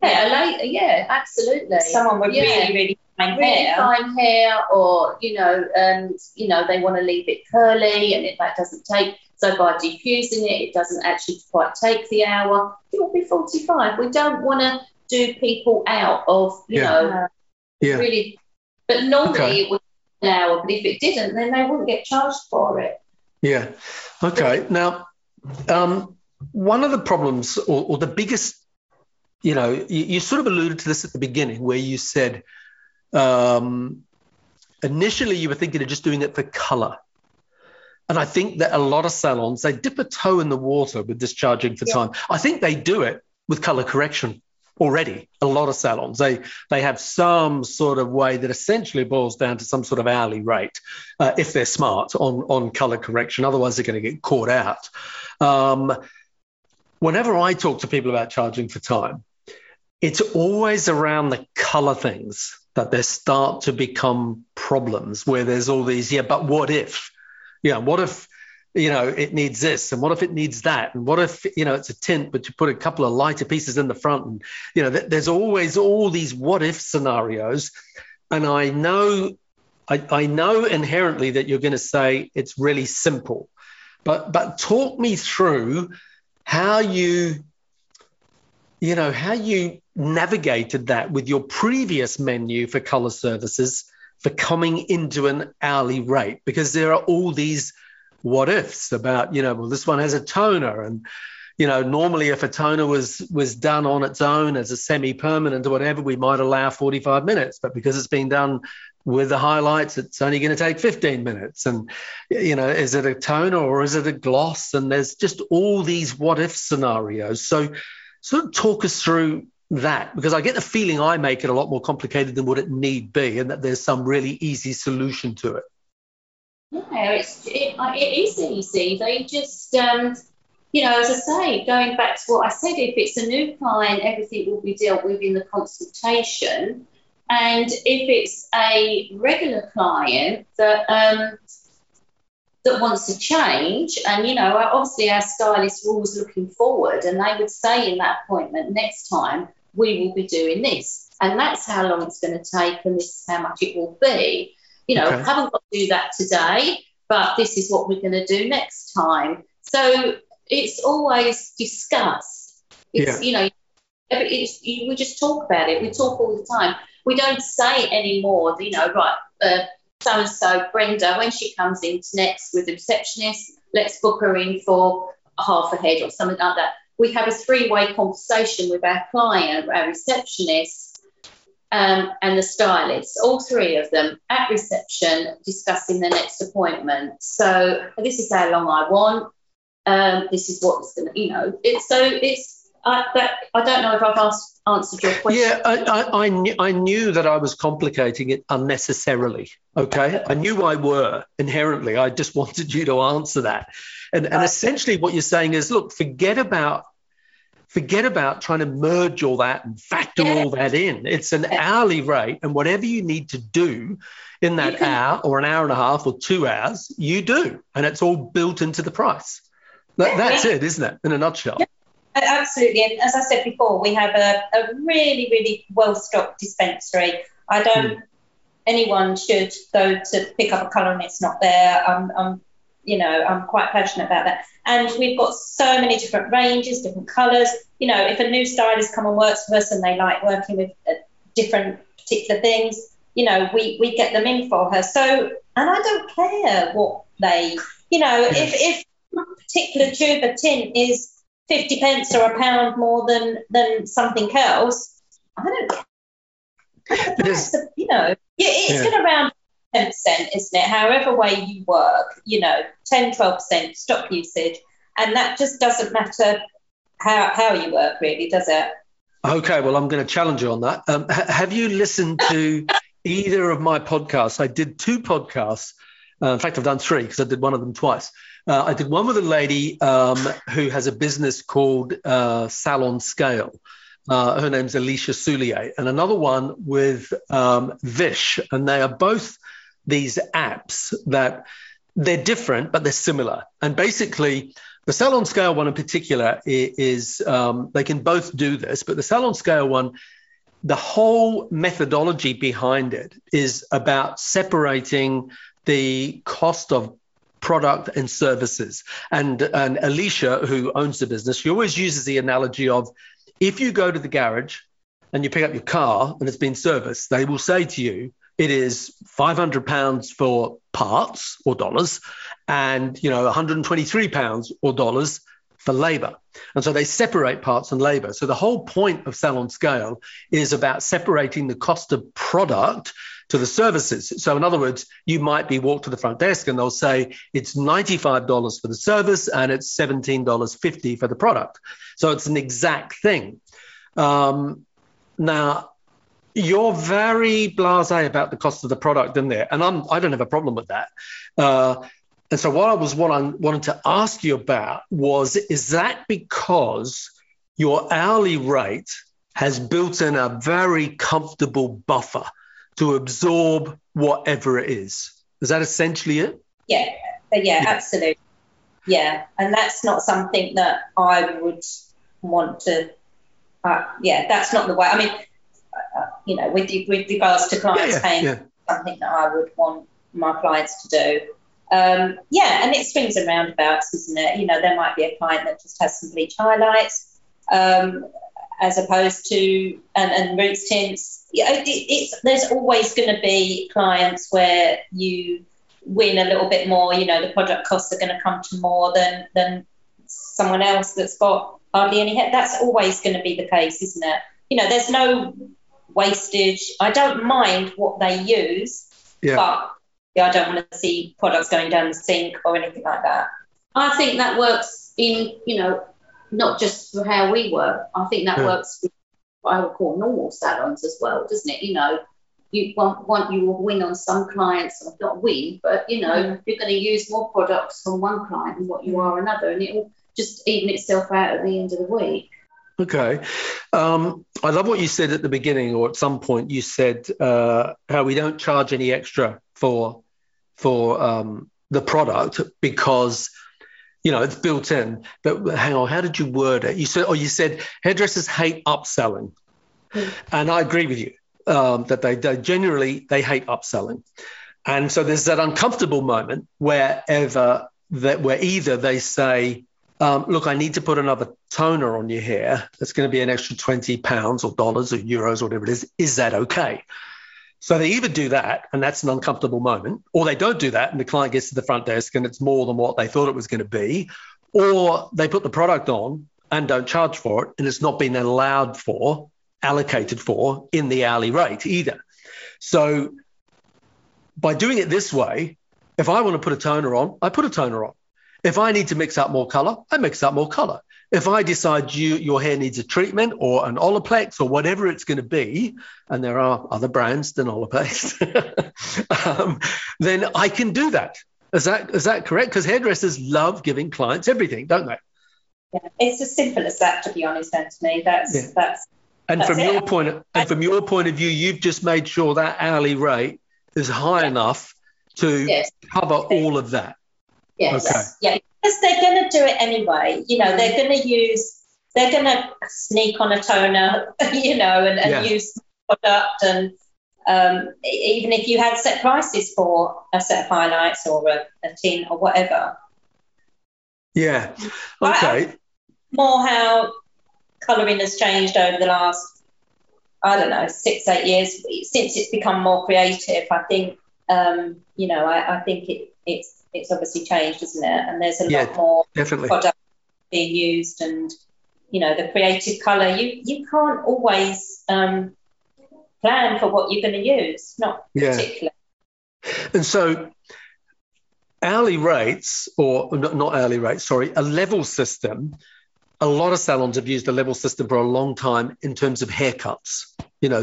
absolutely. Someone with really fine hair, or you know, they want to leave it curly, and if that doesn't take. So by diffusing it, it doesn't actually quite take the hour. It will be 45. We don't want to do people out of, you know, really. But normally it would be an hour. But if it didn't, then they wouldn't get charged for it. Yeah. Okay. Now, one of the problems or the biggest, you know, you sort of alluded to this at the beginning where you said initially you were thinking of just doing it for colour. And I think that a lot of salons, they dip a toe in the water with this charging for time. I think they do it with colour correction already. A lot of salons, they have some sort of way that essentially boils down to some sort of hourly rate, if they're smart on colour correction. Otherwise, they're going to get caught out. Whenever I talk to people about charging for time, it's always around the colour things. that there start to become problems where there's all these, yeah, but what if? Yeah, what if, you know, it needs this, and what if it needs that, and what if, you know, it's a tint, but you put a couple of lighter pieces in the front, and, you know, there's always all these what if scenarios. And I know inherently that you're going to say it's really simple, but talk me through how you navigated that with your previous menu for color services for coming into an hourly rate, because there are all these what ifs about, you know, well, this one has a toner, and, you know, normally if a toner was done on its own as a semi-permanent or whatever, we might allow 45 minutes, but because it's been done with the highlights, it's only going to take 15 minutes. And, you know, is it a toner or is it a gloss? And there's just all these what if scenarios. So sort of talk us through that, because I get the feeling I make it a lot more complicated than what it need be, and that there's some really easy solution to it. No, it is easy. They just, you know, as I say, going back to what I said, if it's a new client, everything will be dealt with in the consultation. And if it's a regular client that wants to change, and, you know, obviously our stylist are always looking forward, and they would say in that appointment, next time we will be doing this, and that's how long it's going to take, and this is how much it will be. You know, okay. I haven't got to do that today, but this is what we're going to do next time. So it's always discussed. It's, yeah. You know, we just talk about it. We talk all the time. We don't say it anymore, you know, right, so-and-so, Brenda, when she comes in next with the receptionist, let's book her in for half a head or something like that. We have a three-way conversation with our client, our receptionist, and the stylist, all three of them at reception discussing the next appointment. So this is how long I want. This is what's going to, you know. I don't know if I've answered your question. Yeah, I knew that I was complicating it unnecessarily, okay? I knew I were inherently. I just wanted you to answer that. And essentially what you're saying is, look, forget about trying to merge all that and factor all that in. It's an hourly rate, and whatever you need to do in that hour or an hour and a half or 2 hours, you do, and it's all built into the price. That's it, isn't it, in a nutshell? Yeah. Absolutely, and as I said before, we have a really, really well-stocked dispensary. I don't. Anyone should go to pick up a colour and it's not there. I'm quite passionate about that. And we've got so many different ranges, different colours. You know, if a new stylist come and works with us and they like working with different particular things, you know, we get them in for her. So, and I don't care what they, you know, if a particular tube of tint is 50 pence or £1 more than something else, I don't care. You know, it's going to round 10%, isn't it? However way you work, you know, 10, 12% stock usage, and that just doesn't matter how you work, really, does it? Okay, well, I'm going to challenge you on that. Have you listened to either of my podcasts? I did 2 podcasts. In fact, I've done 3 because I did one of them twice. I did one with a lady who has a business called Salon Scale. Her name's Alicia Soulier. And another one with Vish. And they are both these apps that they're different, but they're similar. And basically, the Salon Scale one in particular is they can both do this, but the Salon Scale one, the whole methodology behind it is about separating the cost of product and services. And Alicia, who owns the business, she always uses the analogy of, if you go to the garage and you pick up your car and it's been serviced, they will say to you, it is £500 for parts or dollars, and, you know, £123 or dollars for labor. And so they separate parts and labor. So the whole point of Salon Scale is about separating the cost of product to the services. So in other words, you might be walked to the front desk and they'll say it's $95 for the service and it's $17.50 for the product. So it's an exact thing. Now, you're very blasé about the cost of the product in there, and I don't have a problem with that. And so what I wanted to ask you about was, is that because your hourly rate has built in a very comfortable buffer to absorb whatever it is. Is that essentially it? Yeah, absolutely. Yeah, and that's not something that I would want to, that's not the way. I mean, with regards to clients paying, something that I would want my clients to do. And it swings and roundabouts, isn't it? There might be a client that just has some bleach highlights as opposed to, and roots tints. There's always going to be clients where you win a little bit more, the product costs are going to come to more than someone else that's got hardly any hair. That's always going to be the case, isn't it? There's no wastage. I don't mind what they use, but I don't want to see products going down the sink or anything like that. I think that works in, not just for how we work. I think that works with what I would call normal salons as well, doesn't it? You want you will win on some clients, or not win, but, you're going to use more products on one client than what you are another, and it will just even itself out at the end of the week. Okay. I love what you said at the beginning, or at some point you said how we don't charge any extra for the product because, it's built in. But hang on, how did you word it? You said hairdressers hate upselling. And I agree with you. That they generally hate upselling. And so there's that uncomfortable moment where either they say, look, I need to put another toner on your hair. That's going to be an extra £20 or dollars or euros or whatever it is. Is that okay? So they either do that, and that's an uncomfortable moment, or they don't do that and the client gets to the front desk and it's more than what they thought it was going to be, or they put the product on and don't charge for it and it's not been allowed for, allocated for in the hourly rate either. So by doing it this way, if I want to put a toner on, I put a toner on. If I need to mix up more color, I mix up more color. If I decide your hair needs a treatment or an Olaplex or whatever it's going to be, and there are other brands than Olaplex, then I can do that. Is that correct? Because hairdressers love giving clients everything, don't they? Yeah, it's as simple as that, to be honest, Anthony. From your point of view, you've just made sure that hourly rate is high enough to cover all of that. Yes. Okay. Yeah, because they're going to do it anyway. They're going to sneak on a toner, and use product. And even if you had set prices for a set of highlights or a tin or whatever. Yeah. Okay. More how colouring has changed over the last, 6-8 years since it's become more creative. I think, I think it's obviously changed, isn't it? And there's a lot more product being used, and the creative colour. You can't always plan for what you're going to use, not particularly. And so, hourly rates, or not hourly rates, sorry, a level system. A lot of salons have used the level system for a long time in terms of haircuts,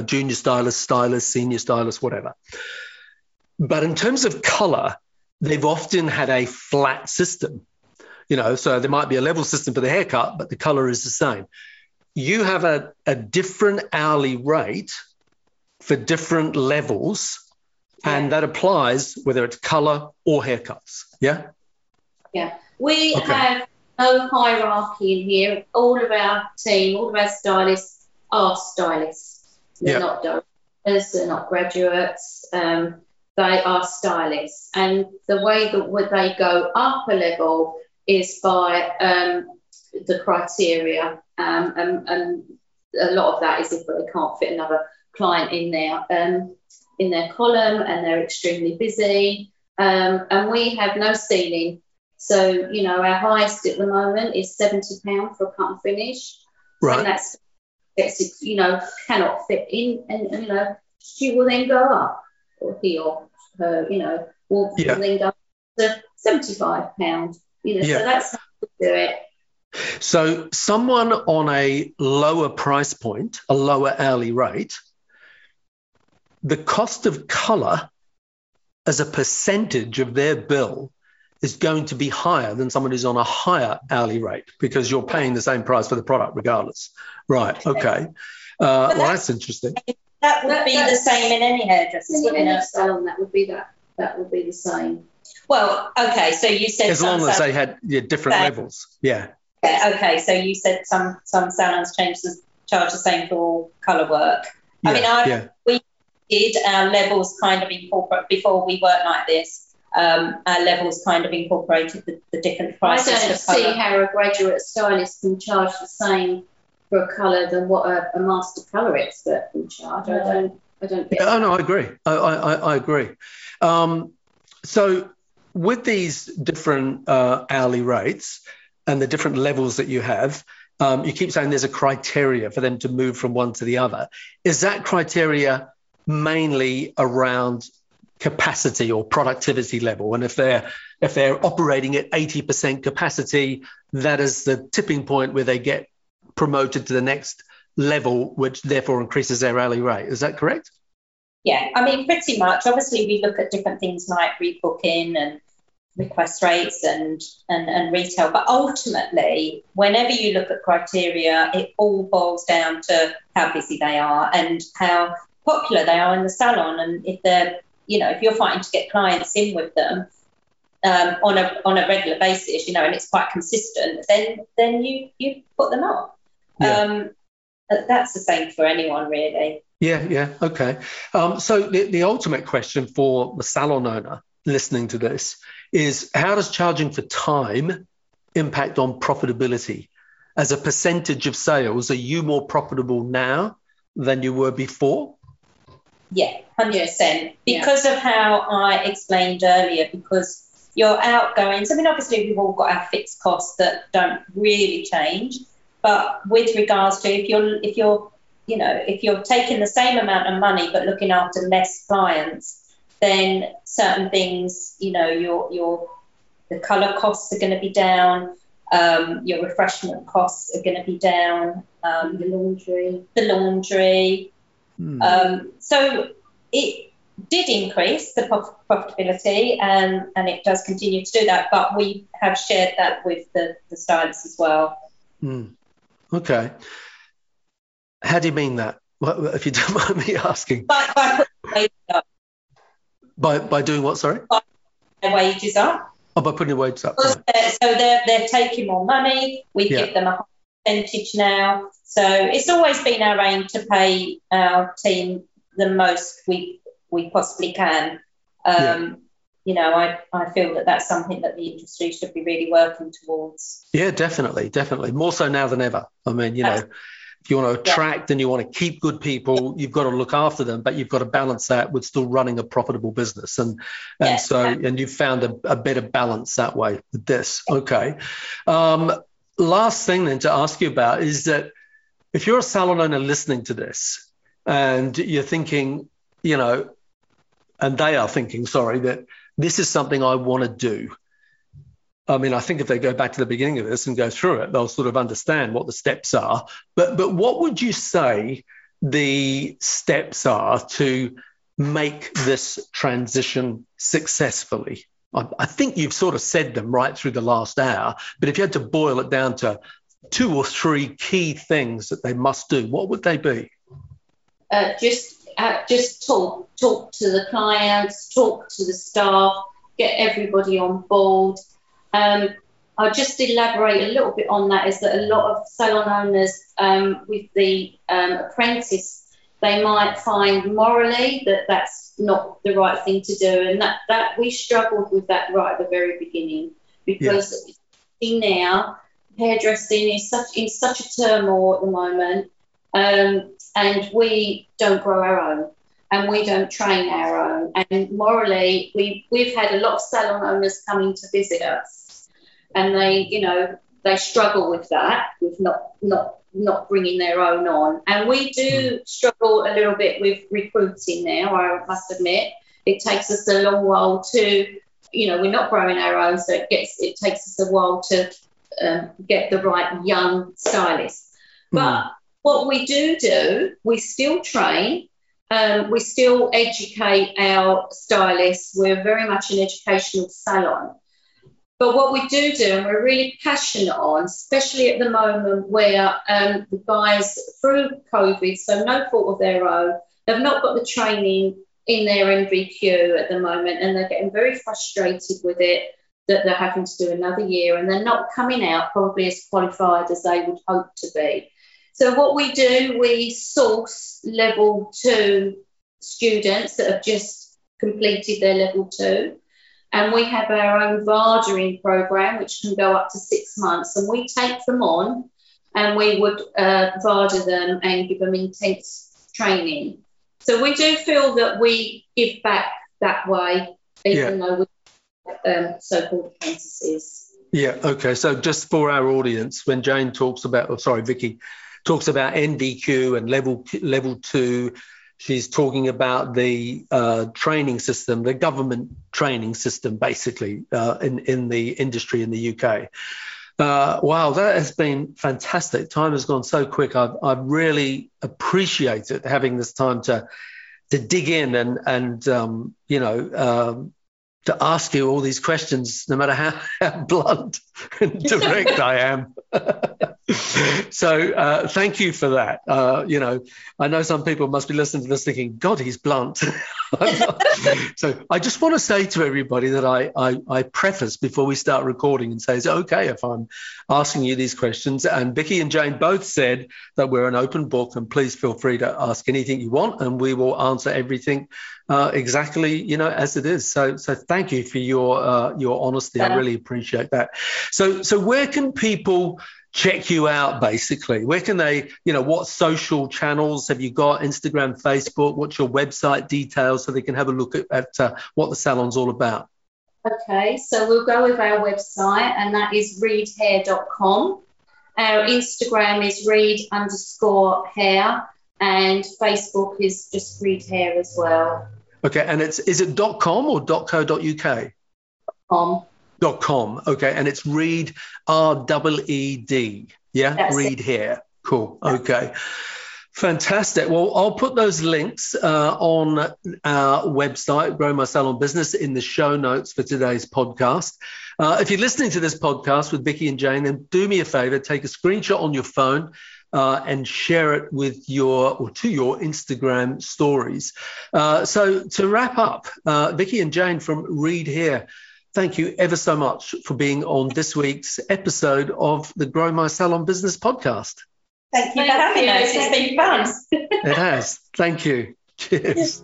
junior stylist, stylist, senior stylist, whatever. But in terms of colour, they've often had a flat system, so there might be a level system for the haircut, but the colour is the same. You have a different hourly rate for different levels, and that applies whether it's colour or haircuts, yeah? Yeah. We have no hierarchy in here. All of our team, all of our stylists are stylists. They're not doctors, they're not graduates. They are stylists. And the way that they go up a level is by the criteria. And a lot of that is if they can't fit another client in their column and they're extremely busy. And we have no ceiling. So, our highest at the moment is £70 for a cut and finish. Right. And that's cannot fit in. And, she will then go up, or he or her, will then go up to £75. So that's how we do it. So someone on a lower price point, a lower hourly rate, the cost of colour as a percentage of their bill is going to be higher than someone who's on a higher hourly rate because you're paying the same price for the product regardless. Right, okay. Well, that's interesting. That would be the same in any hairdresser, wouldn't it? Salon, that would be that. That would be the same. Well, okay. So you said as long as they had different levels. Yeah. Yeah. Okay. So you said some salons charge the same for colour work. Yeah, I mean, we did our levels kind of incorporate before we worked like this. Our levels kind of incorporated the different prices. I don't see how a graduate stylist can charge the same for a colour than what a master colour expert can charge. No. I don't get that. No, I agree. I agree. So with these different hourly rates and the different levels that you have, you keep saying there's a criteria for them to move from one to the other. Is that criteria mainly around capacity or productivity level? And if they're operating at 80% capacity, that is the tipping point where they get promoted to the next level, which therefore increases their hourly rate. Is that correct? Yeah, I mean, pretty much. Obviously, we look at different things like rebooking and request rates and retail. But ultimately, whenever you look at criteria, it all boils down to how busy they are and how popular they are in the salon. And if they're, you know, if you're fighting to get clients in with them on a regular basis, you know, and it's quite consistent, then you put them on. Yeah. That's the same for anyone, really. Yeah, okay. So the ultimate question for the salon owner listening to this is, how does charging for time impact on profitability? As a percentage of sales, are you more profitable now than you were before? Yeah, 100%. Because of how I explained earlier, because your outgoings, I mean, obviously we've all got our fixed costs that don't really change, but with regards to if you're taking the same amount of money but looking after less clients, then certain things, you know, the colour costs are going to be down, your refreshment costs are going to be down, the laundry. So it did increase the profitability and it does continue to do that, but we have shared that with the stylists as well. Okay. How do you mean that? If you don't mind me asking. By putting wages up. By doing what, sorry? By putting their wages up. Oh, by putting their wages up. Right. So they're taking more money. We give them a high percentage now. So it's always been our aim to pay our team the most we possibly can. You know, I feel that that's something that the industry should be really working towards. Yeah, definitely. More so now than ever. I mean, you know, if you want to attract and you want to keep good people, you've got to look after them, but you've got to balance that with still running a profitable business. And you've found a better balance that way with this. Okay. Last thing then to ask you about is that if you're a salon owner listening to this and you're thinking, you know, and they are thinking, sorry, that this is something I want to do. I mean, I think if they go back to the beginning of this and go through it, they'll sort of understand what the steps are. But what would you say the steps are to make this transition successfully? I think you've sort of said them right through the last hour, but if you had to boil it down to 2 or 3 key things that they must do, what would they be? Just talk to the clients, talk to the staff, get everybody on board. I'll just elaborate a little bit on that, is that a lot of salon owners with the apprentice, they might find morally that that's not the right thing to do, and that we struggled with that right at the very beginning, because now hairdressing is in such a turmoil at the moment. And we don't grow our own and we don't train our own. And morally, we've had a lot of salon owners coming to visit us, and they struggle with that, with not bringing their own on. And we do struggle a little bit with recruiting now, I must admit. It takes us a long while to, you know, we're not growing our own, so it takes us a while to get the right young stylist. But what we do, we still train, we still educate our stylists. We're very much an educational salon. But what we do, and we're really passionate on, especially at the moment where the guys, through COVID, so no fault of their own, They've not got the training in their NVQ at the moment, and they're getting very frustrated with it, that they're having to do another year and they're not coming out probably as qualified as they would hope to be. So what we do, we source level 2 students that have just completed their level 2, and we have our own vardering program, which can go up to 6 months, and we take them on and we would varder them and give them intense training. So we do feel that we give back that way, even though we so-called apprentices. Yeah, okay. So just for our audience, when Jane talks about, Vicky talks about NVQ and level 2, she's talking about the training system, the government training system, basically, in the industry in the UK. Wow, that has been fantastic. Time has gone so quick. I've really appreciated having this time to dig in and to ask you all these questions, no matter how blunt and direct I am. So thank you for that. I know some people must be listening to this thinking, God, he's blunt. So I just want to say to everybody that I preface before we start recording and say, it's okay if I'm asking you these questions. And Vicky and Jane both said that we're an open book, and please feel free to ask anything you want, and we will answer everything exactly, as it is. So thank you for your honesty. Yeah. I really appreciate that. So where can people check you out, basically? Where can they, what social channels have you got? Instagram, Facebook? What's your website details so they can have a look at what the salon's all about? Okay, so we'll go with our website, and that is reedhair.com. Our Instagram is reed_hair, and Facebook is just Reed Hair as well. Okay, and is it .com or .co.uk? .com. Okay, and it's Reed, REED. Yeah, that's Reed Hair. Cool. Okay, fantastic. Well, I'll put those links on our website, Grow My Salon Business, in the show notes for today's podcast. If you're listening to this podcast with Vicky and Jane, then do me a favor, take a screenshot on your phone and share it with to your Instagram stories. So to wrap up, Vicky and Jane from Reed Hair, thank you ever so much for being on this week's episode of the Grow My Salon Business podcast. Thank you for having us. It's been fun. It has. Thank you. Cheers.